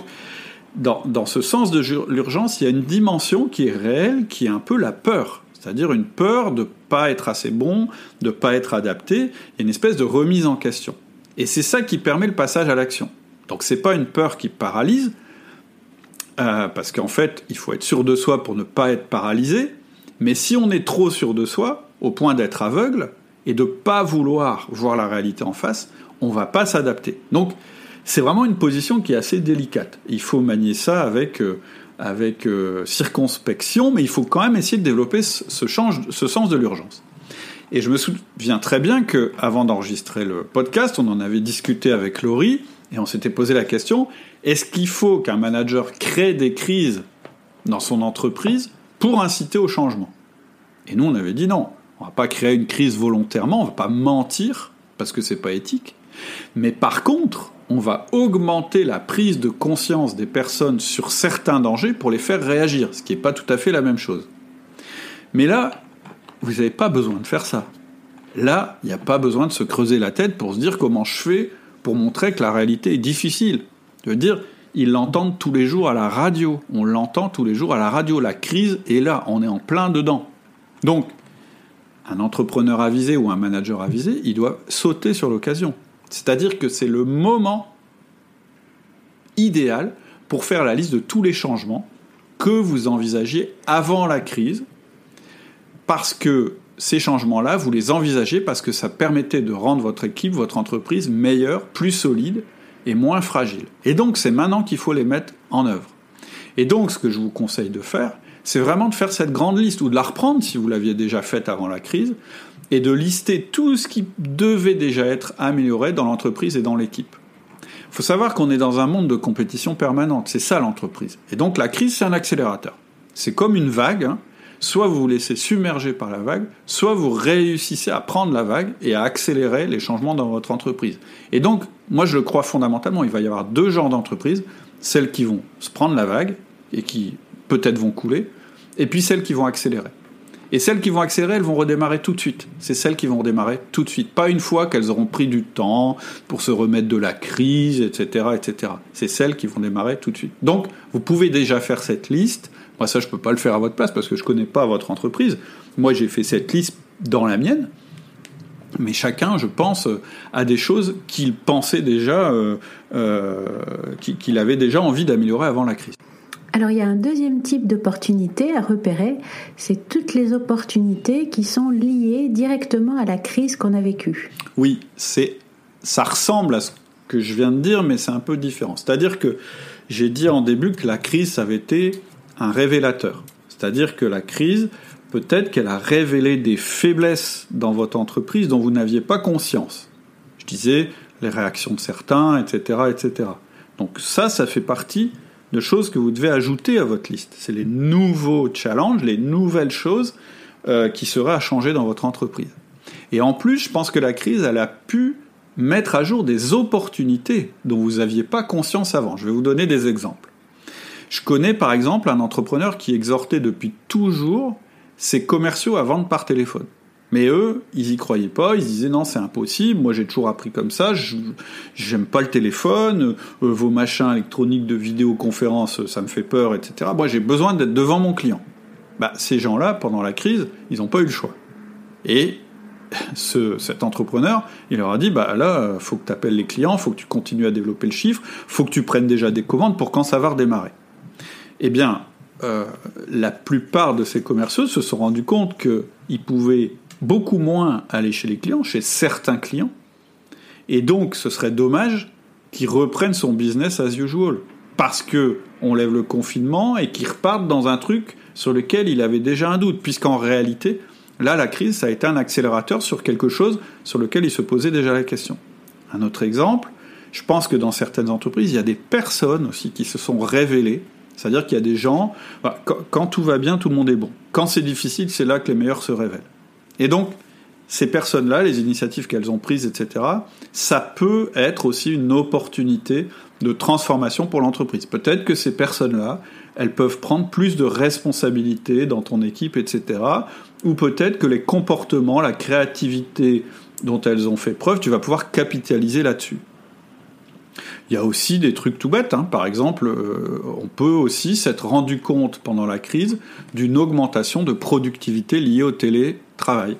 dans, dans ce sens de l'urgence, il y a une dimension qui est réelle, qui est un peu la peur. C'est-à-dire une peur de ne pas être assez bon, de ne pas être adapté, et une espèce de remise en question. Et c'est ça qui permet le passage à l'action. Donc ce n'est pas une peur qui paralyse, euh, parce qu'en fait, il faut être sûr de soi pour ne pas être paralysé, mais si on est trop sûr de soi, au point d'être aveugle, et de ne pas vouloir voir la réalité en face, on ne va pas s'adapter. Donc c'est vraiment une position qui est assez délicate. Il faut manier ça avec... Euh, avec euh, circonspection, mais il faut quand même essayer de développer ce, ce, change, ce sens de l'urgence. Et je me souviens très bien qu'avant d'enregistrer le podcast, on en avait discuté avec Laurie, et on s'était posé la question, est-ce qu'il faut qu'un manager crée des crises dans son entreprise pour inciter au changement ? Et nous, on avait dit non, on ne va pas créer une crise volontairement, on ne va pas mentir, parce que ce n'est pas éthique, mais par contre... on va augmenter la prise de conscience des personnes sur certains dangers pour les faire réagir, ce qui n'est pas tout à fait la même chose. Mais là, vous n'avez pas besoin de faire ça. Là, il n'y a pas besoin de se creuser la tête pour se dire comment je fais pour montrer que la réalité est difficile. Je veux dire, ils l'entendent tous les jours à la radio. On l'entend tous les jours à la radio. La crise est là, on est en plein dedans. Donc, un entrepreneur avisé ou un manager avisé, il doit sauter sur l'occasion. C'est-à-dire que c'est le moment idéal pour faire la liste de tous les changements que vous envisagiez avant la crise, parce que ces changements-là, vous les envisagez parce que ça permettait de rendre votre équipe, votre entreprise meilleure, plus solide et moins fragile. Et donc, c'est maintenant qu'il faut les mettre en œuvre. Et donc, ce que je vous conseille de faire, c'est vraiment de faire cette grande liste, ou de la reprendre si vous l'aviez déjà faite avant la crise, et de lister tout ce qui devait déjà être amélioré dans l'entreprise et dans l'équipe. Il faut savoir qu'on est dans un monde de compétition permanente, c'est ça l'entreprise. Et donc la crise, c'est un accélérateur. C'est comme une vague, hein. Soit vous vous laissez submerger par la vague, soit vous réussissez à prendre la vague et à accélérer les changements dans votre entreprise. Et donc, moi je le crois fondamentalement, il va y avoir deux genres d'entreprises, celles qui vont se prendre la vague, et qui peut-être vont couler, et puis celles qui vont accélérer. Et celles qui vont accélérer, elles vont redémarrer tout de suite. C'est celles qui vont redémarrer tout de suite. Pas une fois qu'elles auront pris du temps pour se remettre de la crise, et cetera, et cetera. C'est celles qui vont démarrer tout de suite. Donc, vous pouvez déjà faire cette liste. Moi, ça, je peux pas le faire à votre place parce que je connais pas votre entreprise. Moi, j'ai fait cette liste dans la mienne. Mais chacun, je pense, a des choses qu'il pensait déjà, euh, euh, qu'il avait déjà envie d'améliorer avant la crise. Alors, il y a un deuxième type d'opportunité à repérer, c'est toutes les opportunités qui sont liées directement à la crise qu'on a vécue. Oui, c'est, ça ressemble à ce que je viens de dire, mais c'est un peu différent. C'est-à-dire que j'ai dit en début que la crise, ça avait été un révélateur. C'est-à-dire que la crise, peut-être qu'elle a révélé des faiblesses dans votre entreprise dont vous n'aviez pas conscience. Je disais les réactions de certains, et cetera, et cetera. Donc ça, ça fait partie... de choses que vous devez ajouter à votre liste. C'est les nouveaux challenges, les nouvelles choses euh, qui seraient à changer dans votre entreprise. Et en plus, je pense que la crise, elle a pu mettre à jour des opportunités dont vous n'aviez pas conscience avant. Je vais vous donner des exemples. Je connais par exemple un entrepreneur qui exhortait depuis toujours ses commerciaux à vendre par téléphone. Mais eux, ils n'y croyaient pas, ils disaient « Non, c'est impossible, moi j'ai toujours appris comme ça, je, j'aime pas le téléphone, euh, vos machins électroniques de vidéoconférence, ça me fait peur, et cetera. Moi, j'ai besoin d'être devant mon client. » Bah, ces gens-là, pendant la crise, ils n'ont pas eu le choix. Et ce, cet entrepreneur, il leur a dit « Bah là, faut que tu appelles les clients, faut que tu continues à développer le chiffre, faut que tu prennes déjà des commandes pour quand ça va redémarrer. » Eh bien, euh, la plupart de ces commerciaux se sont rendus compte qu'ils pouvaient... beaucoup moins aller chez les clients, chez certains clients. Et donc, ce serait dommage qu'ils reprennent son business as usual, parce qu'on lève le confinement et qu'ils repartent dans un truc sur lequel il avait déjà un doute, puisqu'en réalité, là, la crise, ça a été un accélérateur sur quelque chose sur lequel il se posait déjà la question. Un autre exemple, Je pense que dans certaines entreprises, il y a des personnes aussi qui se sont révélées. C'est-à-dire qu'il y a des gens... Quand tout va bien, tout le monde est bon. Quand c'est difficile, c'est là que les meilleurs se révèlent. Et donc, ces personnes-là, les initiatives qu'elles ont prises, et cetera, ça peut être aussi une opportunité de transformation pour l'entreprise. Peut-être que ces personnes-là, elles peuvent prendre plus de responsabilités dans ton équipe, et cetera. Ou peut-être que les comportements, la créativité dont elles ont fait preuve, tu vas pouvoir capitaliser là-dessus. Il y a aussi des trucs tout bêtes, hein. Par exemple, euh, on peut aussi s'être rendu compte pendant la crise d'une augmentation de productivité liée au télétravail.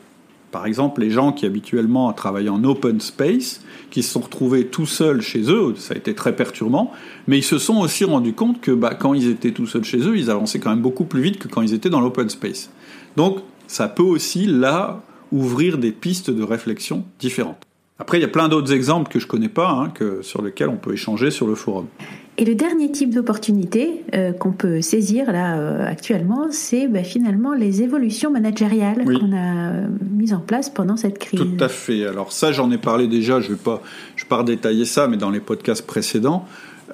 Par exemple, les gens qui habituellement travaillaient en open space, qui se sont retrouvés tout seuls chez eux, ça a été très perturbant, mais ils se sont aussi rendus compte que bah, quand ils étaient tout seuls chez eux, ils avançaient quand même beaucoup plus vite que quand ils étaient dans l'open space. Donc ça peut aussi, là, ouvrir des pistes de réflexion différentes. Après, il y a plein d'autres exemples que je ne connais pas, hein, que, sur lesquels on peut échanger sur le forum. Et le dernier type d'opportunité euh, qu'on peut saisir là euh, actuellement, c'est bah, finalement les évolutions managériales oui. qu'on a euh, mises en place pendant cette crise. Tout à fait. Alors ça, j'en ai parlé déjà, je ne vais pas, je vais pas redétailler ça, mais dans les podcasts précédents,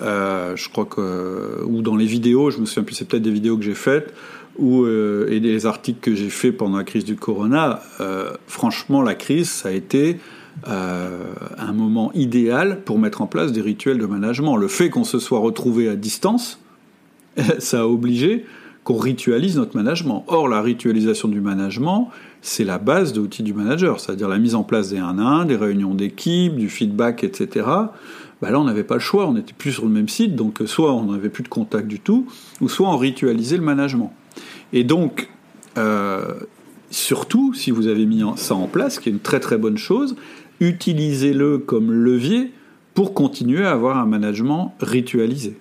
euh, je crois que... ou dans les vidéos, je me souviens plus, c'est peut-être des vidéos que j'ai faites, ou euh, et des articles que j'ai faits pendant la crise du corona. Euh, franchement, la crise, ça a été... Euh, un moment idéal pour mettre en place des rituels de management. Le fait qu'on se soit retrouvé à distance, ça a obligé qu'on ritualise notre management. Or, la ritualisation du management, c'est la base de l'outil du manager, c'est-à-dire la mise en place des un à un, des réunions d'équipe, du feedback, et cetera. Ben là, on n'avait pas le choix, on n'était plus sur le même site, donc soit on n'avait plus de contact du tout, ou soit on ritualisait le management. Et donc... Euh, surtout, si vous avez mis ça en place, ce qui est une très très bonne chose, utilisez-le comme levier pour continuer à avoir un management ritualisé.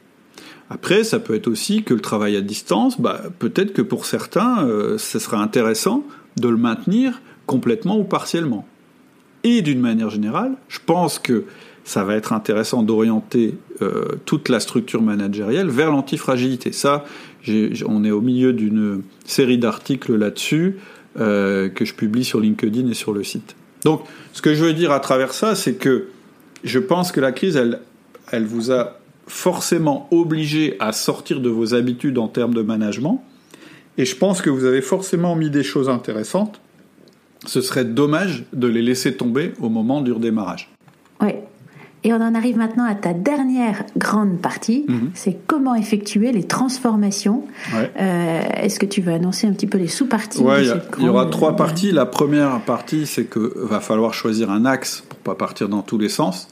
Après, ça peut être aussi que le travail à distance, bah, peut-être que pour certains, euh, ce sera intéressant de le maintenir complètement ou partiellement. Et d'une manière générale, je pense que ça va être intéressant d'orienter euh, toute la structure managérielle vers l'antifragilité. Ça, j'ai, on est au milieu d'une série d'articles là-dessus, Euh, que je publie sur LinkedIn et sur le site. Donc, ce que je veux dire à travers ça, c'est que je pense que la crise, elle, elle vous a forcément obligé à sortir de vos habitudes en termes de management, et je pense que vous avez forcément mis des choses intéressantes. Ce serait dommage de les laisser tomber au moment du redémarrage. Oui. Et on en arrive maintenant à ta dernière grande partie, mmh. c'est comment effectuer les transformations. Ouais. Euh, est-ce que tu veux annoncer un petit peu les sous-parties ouais, de cette grande... Il y aura trois parties. La première partie, c'est qu'il va falloir choisir un axe pour ne pas partir dans tous les sens.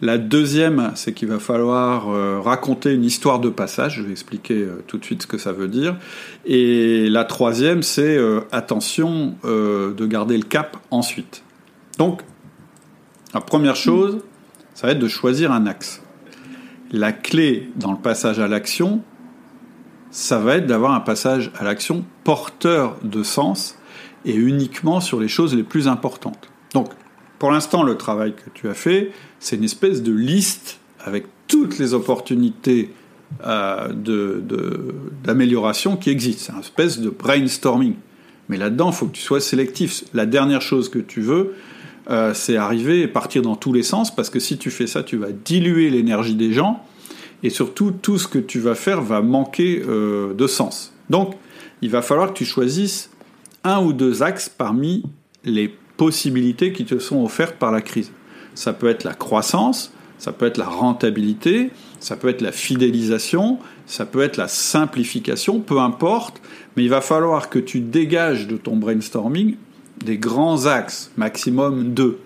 La deuxième, c'est qu'il va falloir euh, raconter une histoire de passage. Je vais expliquer euh, tout de suite ce que ça veut dire. Et la troisième, c'est euh, attention euh, de garder le cap ensuite. Donc, la première chose... Mmh. ça va être de choisir un axe. La clé dans le passage à l'action, ça va être d'avoir un passage à l'action porteur de sens et uniquement sur les choses les plus importantes. Donc, pour l'instant, le travail que tu as fait, c'est une espèce de liste avec toutes les opportunités euh, de, de, d'amélioration qui existent. C'est une espèce de brainstorming. Mais là-dedans, il faut que tu sois sélectif. La dernière chose que tu veux... Euh, c'est arriver et partir dans tous les sens, parce que si tu fais ça, tu vas diluer l'énergie des gens, et surtout, tout ce que tu vas faire va manquer euh, de sens. Donc, il va falloir que tu choisisses un ou deux axes parmi les possibilités qui te sont offertes par la crise. Ça peut être la croissance, ça peut être la rentabilité, ça peut être la fidélisation, ça peut être la simplification, peu importe, mais il va falloir que tu dégages de ton brainstorming des grands axes, maximum deux.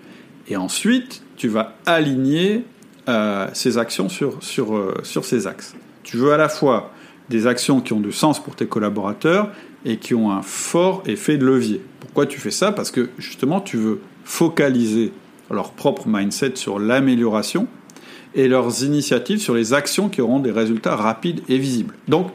Et ensuite, tu vas aligner euh, ces actions sur, sur, euh, sur ces axes. Tu veux à la fois des actions qui ont du sens pour tes collaborateurs et qui ont un fort effet de levier. Pourquoi tu fais ça ? Parce que, justement, tu veux focaliser leur propre mindset sur l'amélioration et leurs initiatives sur les actions qui auront des résultats rapides et visibles. Donc,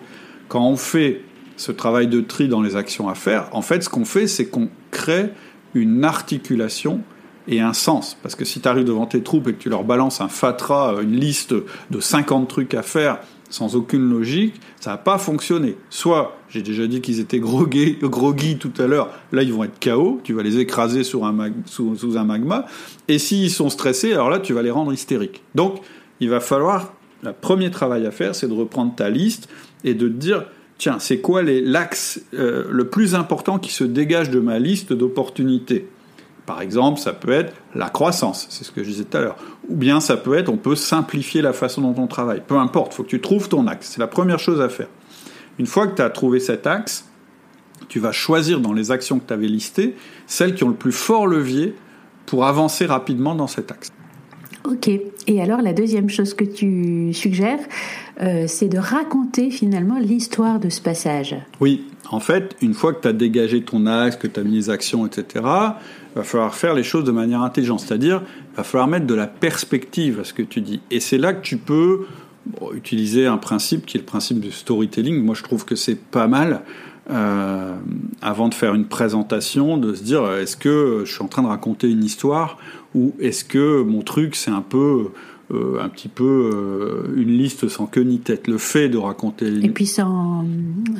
quand on fait ce travail de tri dans les actions à faire, en fait, ce qu'on fait, c'est qu'on crée une articulation et un sens. Parce que si tu arrives devant tes troupes et que tu leur balances un fatras, une liste de cinquante trucs à faire sans aucune logique, ça va pas fonctionner. Soit, j'ai déjà dit qu'ils étaient groggy, groggy tout à l'heure, là, ils vont être K O, tu vas les écraser sur un mag, sous, sous un magma, et s'ils sont stressés, alors là, tu vas les rendre hystériques. Donc, il va falloir, le premier travail à faire, c'est de reprendre ta liste et de te dire, tiens, c'est quoi les, l'axe euh, le plus important qui se dégage de ma liste d'opportunités ? Par exemple, ça peut être la croissance, c'est ce que je disais tout à l'heure. Ou bien ça peut être, on peut simplifier la façon dont on travaille. Peu importe, il faut que tu trouves ton axe. C'est la première chose à faire. Une fois que tu as trouvé cet axe, tu vas choisir dans les actions que tu avais listées celles qui ont le plus fort levier pour avancer rapidement dans cet axe. Ok. Et alors, la deuxième chose que tu suggères, euh, c'est de raconter finalement l'histoire de ce passage. Oui. En fait, une fois que tu as dégagé ton axe, que tu as mis les actions, et cetera, il va falloir faire les choses de manière intelligente. C'est-à-dire, il va falloir mettre de la perspective à ce que tu dis. Et c'est là que tu peux bon, utiliser un principe qui est le principe du storytelling. Moi, je trouve que c'est pas mal. Euh, avant de faire une présentation, de se dire est-ce que je suis en train de raconter une histoire ou est-ce que mon truc c'est un peu euh, un petit peu euh, une liste sans queue ni tête. Le fait de raconter une... et puis sans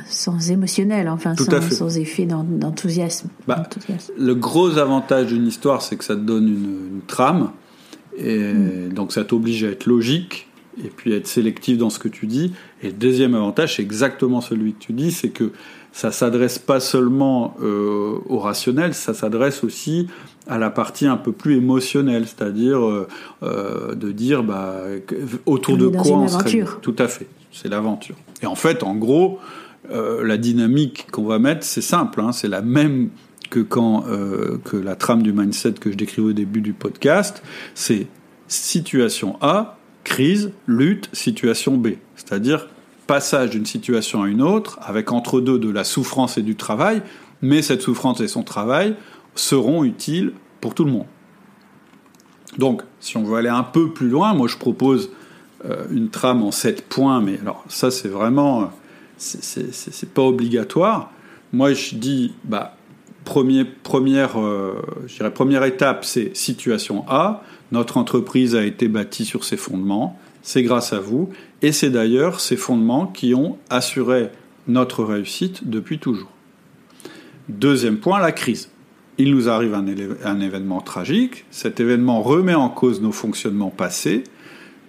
sans émotionnel, enfin sans, sans effet d'enthousiasme. Bah, d'enthousiasme. Le gros avantage d'une histoire, c'est que ça te donne une, une trame et mmh. donc ça t'oblige à être logique. Et puis être sélectif dans ce que tu dis. Et le deuxième avantage, c'est exactement celui que tu dis, c'est que ça s'adresse pas seulement euh, au rationnel, ça s'adresse aussi à la partie un peu plus émotionnelle, c'est-à-dire euh, euh, de dire bah, autour de quoi on serait... Tout à fait, c'est l'aventure. Et en fait, en gros, euh, la dynamique qu'on va mettre, c'est simple, hein, c'est la même que, quand, euh, que la trame du mindset que je décrivais au début du podcast, c'est situation A, crise, lutte, situation B, c'est-à-dire passage d'une situation à une autre, avec entre deux de la souffrance et du travail, mais cette souffrance et son travail seront utiles pour tout le monde. Donc, si on veut aller un peu plus loin, moi je propose euh, une trame en sept points, mais alors ça c'est vraiment, c'est, c'est, c'est, c'est pas obligatoire. Moi je dis, bah, premier, première, euh, je dirais première étape, c'est situation A. Notre entreprise a été bâtie sur ces fondements, c'est grâce à vous, et c'est d'ailleurs ces fondements qui ont assuré notre réussite depuis toujours. Deuxième point, la crise. Il nous arrive un, éle- un événement tragique, cet événement remet en cause nos fonctionnements passés,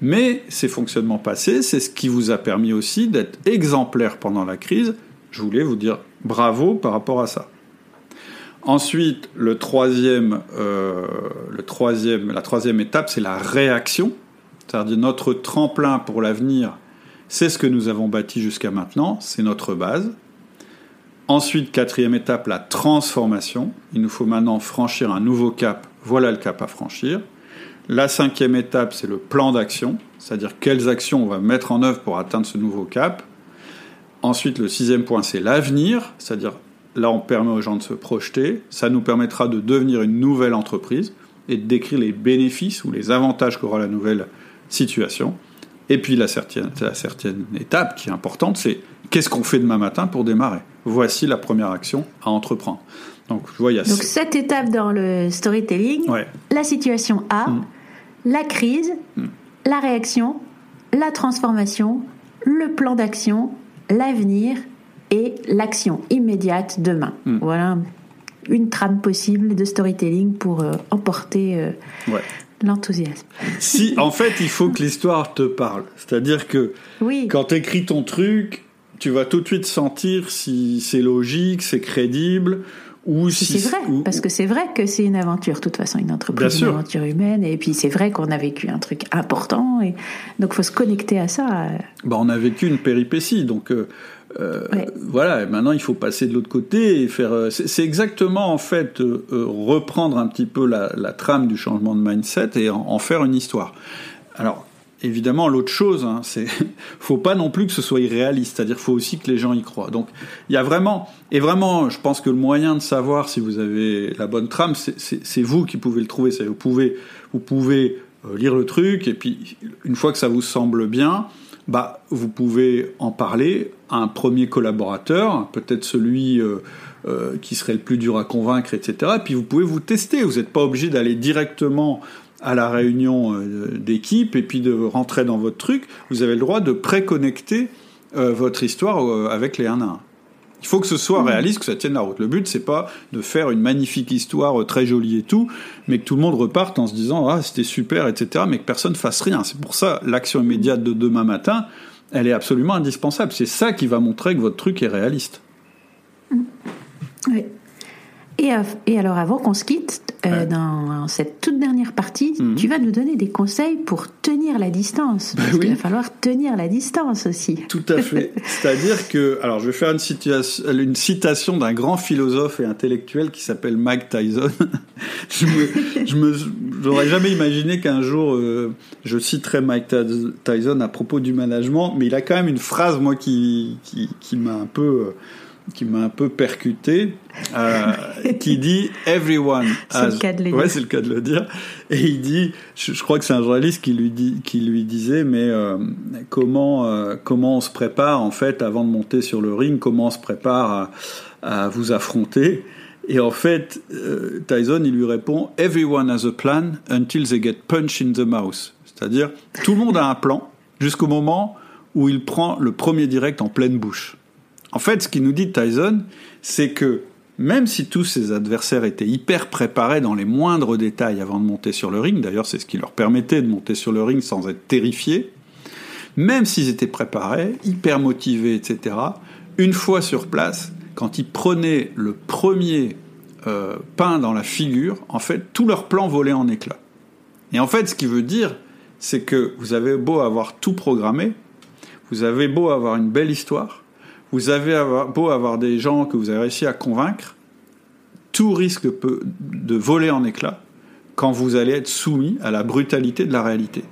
mais ces fonctionnements passés, c'est ce qui vous a permis aussi d'être exemplaire pendant la crise. Je voulais vous dire bravo par rapport à ça. Ensuite, le troisième, euh, le troisième, la troisième étape, c'est la réaction. C'est-à-dire notre tremplin pour l'avenir, c'est ce que nous avons bâti jusqu'à maintenant, c'est notre base. Ensuite, quatrième étape, la transformation. Il nous faut maintenant franchir un nouveau cap. Voilà le cap à franchir. La cinquième étape, c'est le plan d'action. C'est-à-dire quelles actions on va mettre en œuvre pour atteindre ce nouveau cap. Ensuite, le sixième point, c'est l'avenir. C'est-à-dire... là, on permet aux gens de se projeter. Ça nous permettra de devenir une nouvelle entreprise et de décrire les bénéfices ou les avantages qu'aura la nouvelle situation. Et puis, la certaine, la certaine étape qui est importante, c'est qu'est-ce qu'on fait demain matin pour démarrer ? Voici la première action à entreprendre. Donc, je vois, il y a Donc ce... cette étape dans le storytelling, ouais. La situation A, mmh. la crise, mmh. la réaction, la transformation, le plan d'action, l'avenir... et l'action immédiate demain. Mmh. Voilà une trame possible de storytelling pour euh, emporter euh, ouais. l'enthousiasme. Si, en fait, il faut que l'histoire te parle. C'est-à-dire que oui. quand tu écris ton truc, tu vas tout de suite sentir si c'est logique, c'est crédible... Ou si c'est vrai, ou, parce que c'est vrai que c'est une aventure, de toute façon, une entreprise, une aventure humaine, et puis c'est vrai qu'on a vécu un truc important, et donc il faut se connecter à ça. Bah, on a vécu une péripétie, donc euh, ouais. voilà, et maintenant il faut passer de l'autre côté et faire... Euh, c'est, c'est exactement, en fait, euh, euh, reprendre un petit peu la, la trame du changement de mindset et en, en faire une histoire. Alors, évidemment, l'autre chose, hein, c'est... faut pas non plus que ce soit irréaliste, c'est-à-dire faut aussi que les gens y croient. Donc, il y a vraiment... Et vraiment, je pense que le moyen de savoir si vous avez la bonne trame, c'est, c'est, c'est vous qui pouvez le trouver. C'est-à-dire vous pouvez, vous pouvez lire le truc, et puis, une fois que ça vous semble bien, bah, vous pouvez en parler à un premier collaborateur, peut-être celui... Euh, euh, qui serait le plus dur à convaincre, et cetera. Et puis, vous pouvez vous tester. Vous n'êtes pas obligé d'aller directement... à la réunion d'équipe et puis de rentrer dans votre truc, vous avez le droit de préconnecter euh, votre histoire euh, avec les un à un. Il faut que ce soit réaliste, que ça tienne la route. Le but, c'est pas de faire une magnifique histoire très jolie et tout, mais que tout le monde reparte en se disant « Ah, c'était super, et cetera », mais que personne fasse rien. C'est pour ça, l'action immédiate de demain matin, elle est absolument indispensable. C'est ça qui va montrer que votre truc est réaliste. Oui. Et, et alors, avant qu'on se quitte, euh, ouais. dans cette toute dernière partie, mmh. tu vas nous donner des conseils pour tenir la distance. Parce ben oui. qu'il va falloir tenir la distance aussi. Tout à fait. C'est-à-dire que... Alors, je vais faire une, situa- une citation d'un grand philosophe et intellectuel qui s'appelle Mike Tyson. je me, je me, j'aurais jamais imaginé qu'un jour, euh, je citerais Mike Tyson à propos du management, mais il a quand même une phrase, moi, qui, qui, qui m'a un peu... Euh, qui m'a un peu percuté, euh, qui dit « Everyone has... » C'est le cas de le dire. Ouais, c'est le cas de le dire. Et il dit, je, je crois que c'est un journaliste qui lui, dit, qui lui disait, mais euh, comment, euh, comment on se prépare, en fait, avant de monter sur le ring, comment on se prépare à, à vous affronter. Et en fait, euh, Tyson, il lui répond « Everyone has a plan until they get punched in the mouth. » C'est-à-dire, tout le monde a un plan jusqu'au moment où il prend le premier direct en pleine bouche. En fait, ce qu'il nous dit Tyson, c'est que même si tous ses adversaires étaient hyper préparés dans les moindres détails avant de monter sur le ring, d'ailleurs c'est ce qui leur permettait de monter sur le ring sans être terrifiés, même s'ils étaient préparés, hyper motivés, et cetera, une fois sur place, quand ils prenaient le premier euh, pain dans la figure, en fait, tout leur plan volait en éclats. Et en fait, ce qui veut dire, c'est que vous avez beau avoir tout programmé, vous avez beau avoir une belle histoire, vous avez beau avoir des gens que vous avez réussi à convaincre, tout risque de voler en éclats quand vous allez être soumis à la brutalité de la réalité.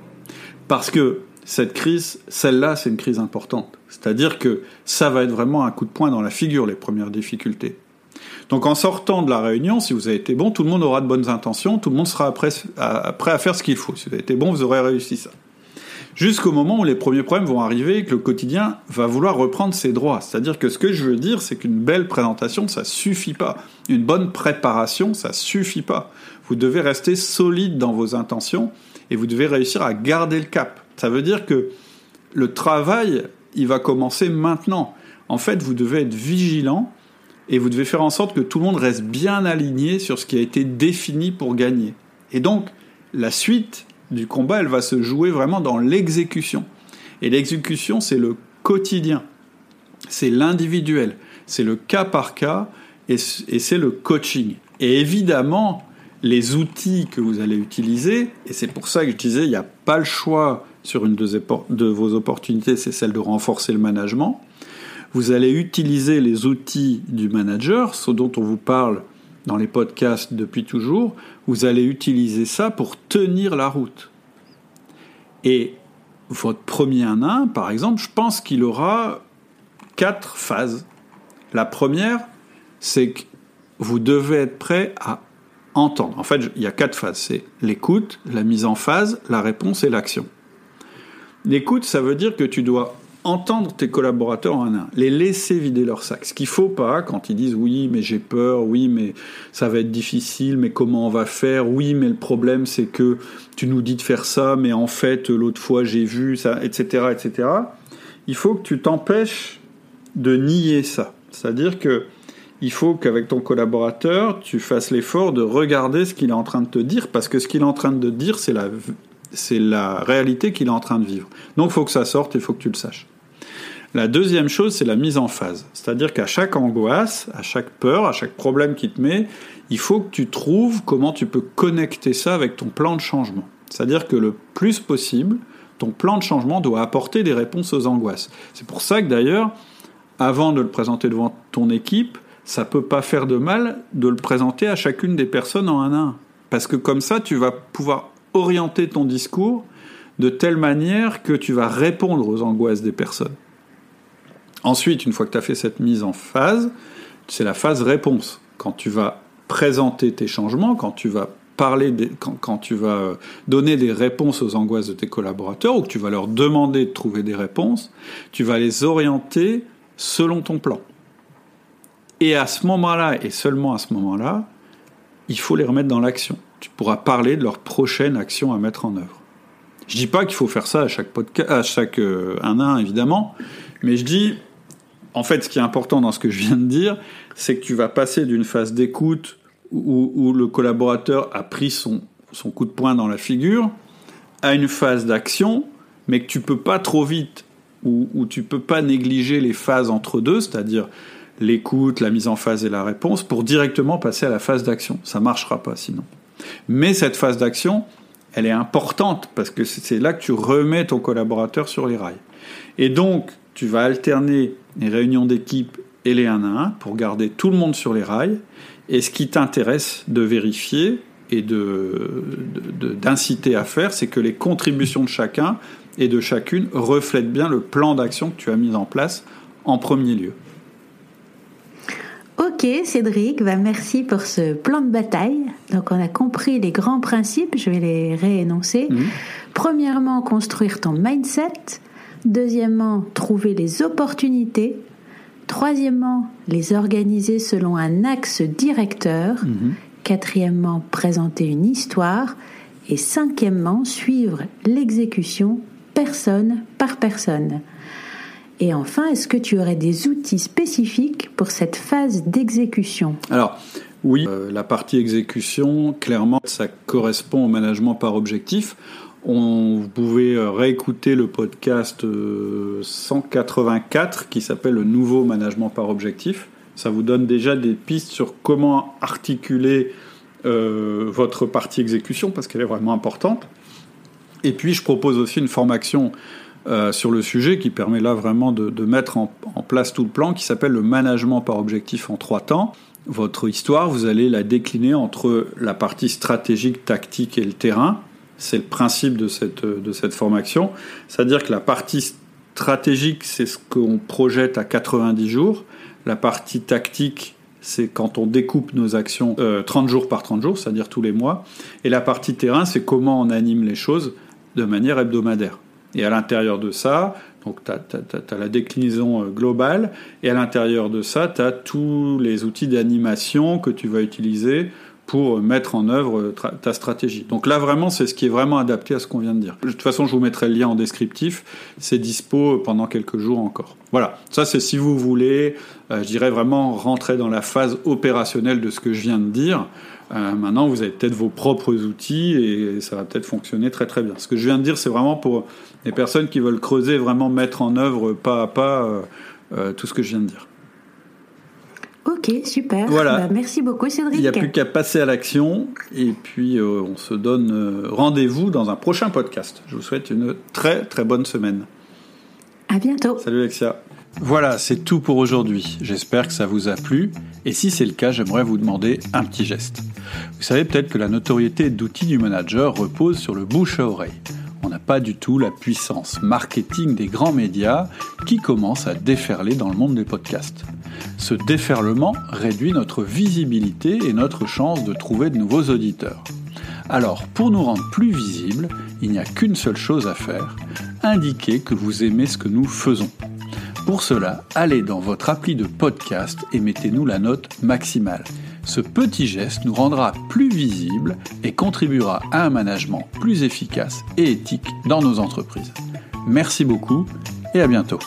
Parce que cette crise, celle-là, c'est une crise importante. C'est-à-dire que ça va être vraiment un coup de poing dans la figure, les premières difficultés. Donc en sortant de la réunion, si vous avez été bon, tout le monde aura de bonnes intentions, tout le monde sera prêt à faire ce qu'il faut. Si vous avez été bon, vous aurez réussi ça. Jusqu'au moment où les premiers problèmes vont arriver et que le quotidien va vouloir reprendre ses droits. C'est-à-dire que ce que je veux dire, c'est qu'une belle présentation, ça suffit pas. Une bonne préparation, ça suffit pas. Vous devez rester solide dans vos intentions et vous devez réussir à garder le cap. Ça veut dire que le travail, il va commencer maintenant. En fait, vous devez être vigilant et vous devez faire en sorte que tout le monde reste bien aligné sur ce qui a été défini pour gagner. Et donc, la suite du combat, elle va se jouer vraiment dans l'exécution. Et l'exécution, c'est le quotidien, c'est l'individuel, c'est le cas par cas, et c'est le coaching. Et évidemment, les outils que vous allez utiliser, et c'est pour ça que je disais, il n'y a pas le choix sur une de vos opportunités, c'est celle de renforcer le management. Vous allez utiliser les outils du manager, ce dont on vous parle dans les podcasts depuis toujours, vous allez utiliser ça pour tenir la route. Et votre premier un à un, par exemple, je pense qu'il aura quatre phases. La première, c'est que vous devez être prêt à entendre. En fait, il y a quatre phases. C'est l'écoute, la mise en phase, la réponse et l'action. L'écoute, ça veut dire que tu dois entendre tes collaborateurs en un à un, les laisser vider leur sac. Ce qu'il ne faut pas, quand ils disent « oui, mais j'ai peur, oui, mais ça va être difficile, mais comment on va faire, oui, mais le problème, c'est que tu nous dis de faire ça, mais en fait, l'autre fois, j'ai vu ça, et cetera, et cetera » Il faut que tu t'empêches de nier ça. C'est-à-dire qu'il faut qu'avec ton collaborateur, tu fasses l'effort de regarder ce qu'il est en train de te dire, parce que ce qu'il est en train de te dire, c'est la, c'est la réalité qu'il est en train de vivre. Donc, il faut que ça sorte et il faut que tu le saches. La deuxième chose, c'est la mise en phase. C'est-à-dire qu'à chaque angoisse, à chaque peur, à chaque problème qui te met, il faut que tu trouves comment tu peux connecter ça avec ton plan de changement. C'est-à-dire que le plus possible, ton plan de changement doit apporter des réponses aux angoisses. C'est pour ça que d'ailleurs, avant de le présenter devant ton équipe, ça ne peut pas faire de mal de le présenter à chacune des personnes en un à un. Parce que comme ça, tu vas pouvoir orienter ton discours de telle manière que tu vas répondre aux angoisses des personnes. Ensuite, une fois que tu as fait cette mise en phase, c'est la phase réponse. Quand tu vas présenter tes changements, quand tu vas parler, des, quand, quand tu vas donner des réponses aux angoisses de tes collaborateurs ou que tu vas leur demander de trouver des réponses, tu vas les orienter selon ton plan. Et à ce moment-là, et seulement à ce moment-là, il faut les remettre dans l'action. Tu pourras parler de leur prochaine action à mettre en œuvre. Je dis pas qu'il faut faire ça à chaque podcast, à chaque euh, un à un, évidemment, mais je dis en fait, ce qui est important dans ce que je viens de dire, c'est que tu vas passer d'une phase d'écoute où, où le collaborateur a pris son, son coup de poing dans la figure à une phase d'action, mais que tu peux pas trop vite, où, où tu peux pas négliger les phases entre deux, c'est-à-dire l'écoute, la mise en phase et la réponse, pour directement passer à la phase d'action. Ça marchera pas sinon. Mais cette phase d'action, elle est importante parce que c'est là que tu remets ton collaborateur sur les rails. Et donc, tu vas alterner les réunions d'équipe et les un à un pour garder tout le monde sur les rails. Et ce qui t'intéresse de vérifier et de, de, de, d'inciter à faire, c'est que les contributions de chacun et de chacune reflètent bien le plan d'action que tu as mis en place en premier lieu. Ok Cédric, bah merci pour ce plan de bataille. Donc on a compris les grands principes, je vais les réénoncer. Mmh. Premièrement, construire ton mindset. Deuxièmement, trouver les opportunités. Troisièmement, les organiser selon un axe directeur. Mmh. Quatrièmement, présenter une histoire. Et cinquièmement, suivre l'exécution personne par personne. Et enfin, est-ce que tu aurais des outils spécifiques pour cette phase d'exécution ? Alors, oui, euh, la partie exécution, clairement, ça correspond au management par objectif. On, vous pouvez réécouter le podcast cent quatre-vingt-quatre qui s'appelle « Le nouveau management par objectif ». Ça vous donne déjà des pistes sur comment articuler euh, votre partie exécution, parce qu'elle est vraiment importante. Et puis, je propose aussi une formation Euh, sur le sujet qui permet là vraiment de, de mettre en, en place tout le plan qui s'appelle le management par objectif en trois temps. Votre histoire, vous allez la décliner entre la partie stratégique, tactique et le terrain. C'est le principe de cette, de cette formation. C'est-à-dire que la partie stratégique, c'est ce qu'on projette à quatre-vingt-dix jours. La partie tactique, c'est quand on découpe nos actions euh, trente jours par trente jours, c'est-à-dire tous les mois. Et la partie terrain, c'est comment on anime les choses de manière hebdomadaire. Et à l'intérieur de ça, donc tu as la déclinaison globale, et à l'intérieur de ça, tu as tous les outils d'animation que tu vas utiliser pour mettre en œuvre ta stratégie. Donc là, vraiment, c'est ce qui est vraiment adapté à ce qu'on vient de dire. De toute façon, je vous mettrai le lien en descriptif. C'est dispo pendant quelques jours encore. Voilà, ça c'est si vous voulez, euh, je dirais vraiment rentrer dans la phase opérationnelle de ce que je viens de dire. Euh, maintenant, vous avez peut-être vos propres outils et ça va peut-être fonctionner très très bien. Ce que je viens de dire, c'est vraiment pour les personnes qui veulent creuser, vraiment mettre en œuvre pas à pas euh, euh, tout ce que je viens de dire. Ok, super. Voilà. Bah, merci beaucoup, Cédric. Il n'y a plus qu'à passer à l'action. Et puis, euh, on se donne euh, rendez-vous dans un prochain podcast. Je vous souhaite une très très bonne semaine. À bientôt. Salut Alexia. Voilà, c'est tout pour aujourd'hui. J'espère que ça vous a plu. Et si c'est le cas, j'aimerais vous demander un petit geste. Vous savez peut-être que la notoriété d'outils du manager repose sur le bouche à oreille. On n'a pas du tout la puissance marketing des grands médias qui commence à déferler dans le monde des podcasts. Ce déferlement réduit notre visibilité et notre chance de trouver de nouveaux auditeurs. Alors, pour nous rendre plus visibles, il n'y a qu'une seule chose à faire, indiquer que vous aimez ce que nous faisons. Pour cela, allez dans votre appli de podcast et mettez-nous la note maximale. Ce petit geste nous rendra plus visibles et contribuera à un management plus efficace et éthique dans nos entreprises. Merci beaucoup et à bientôt.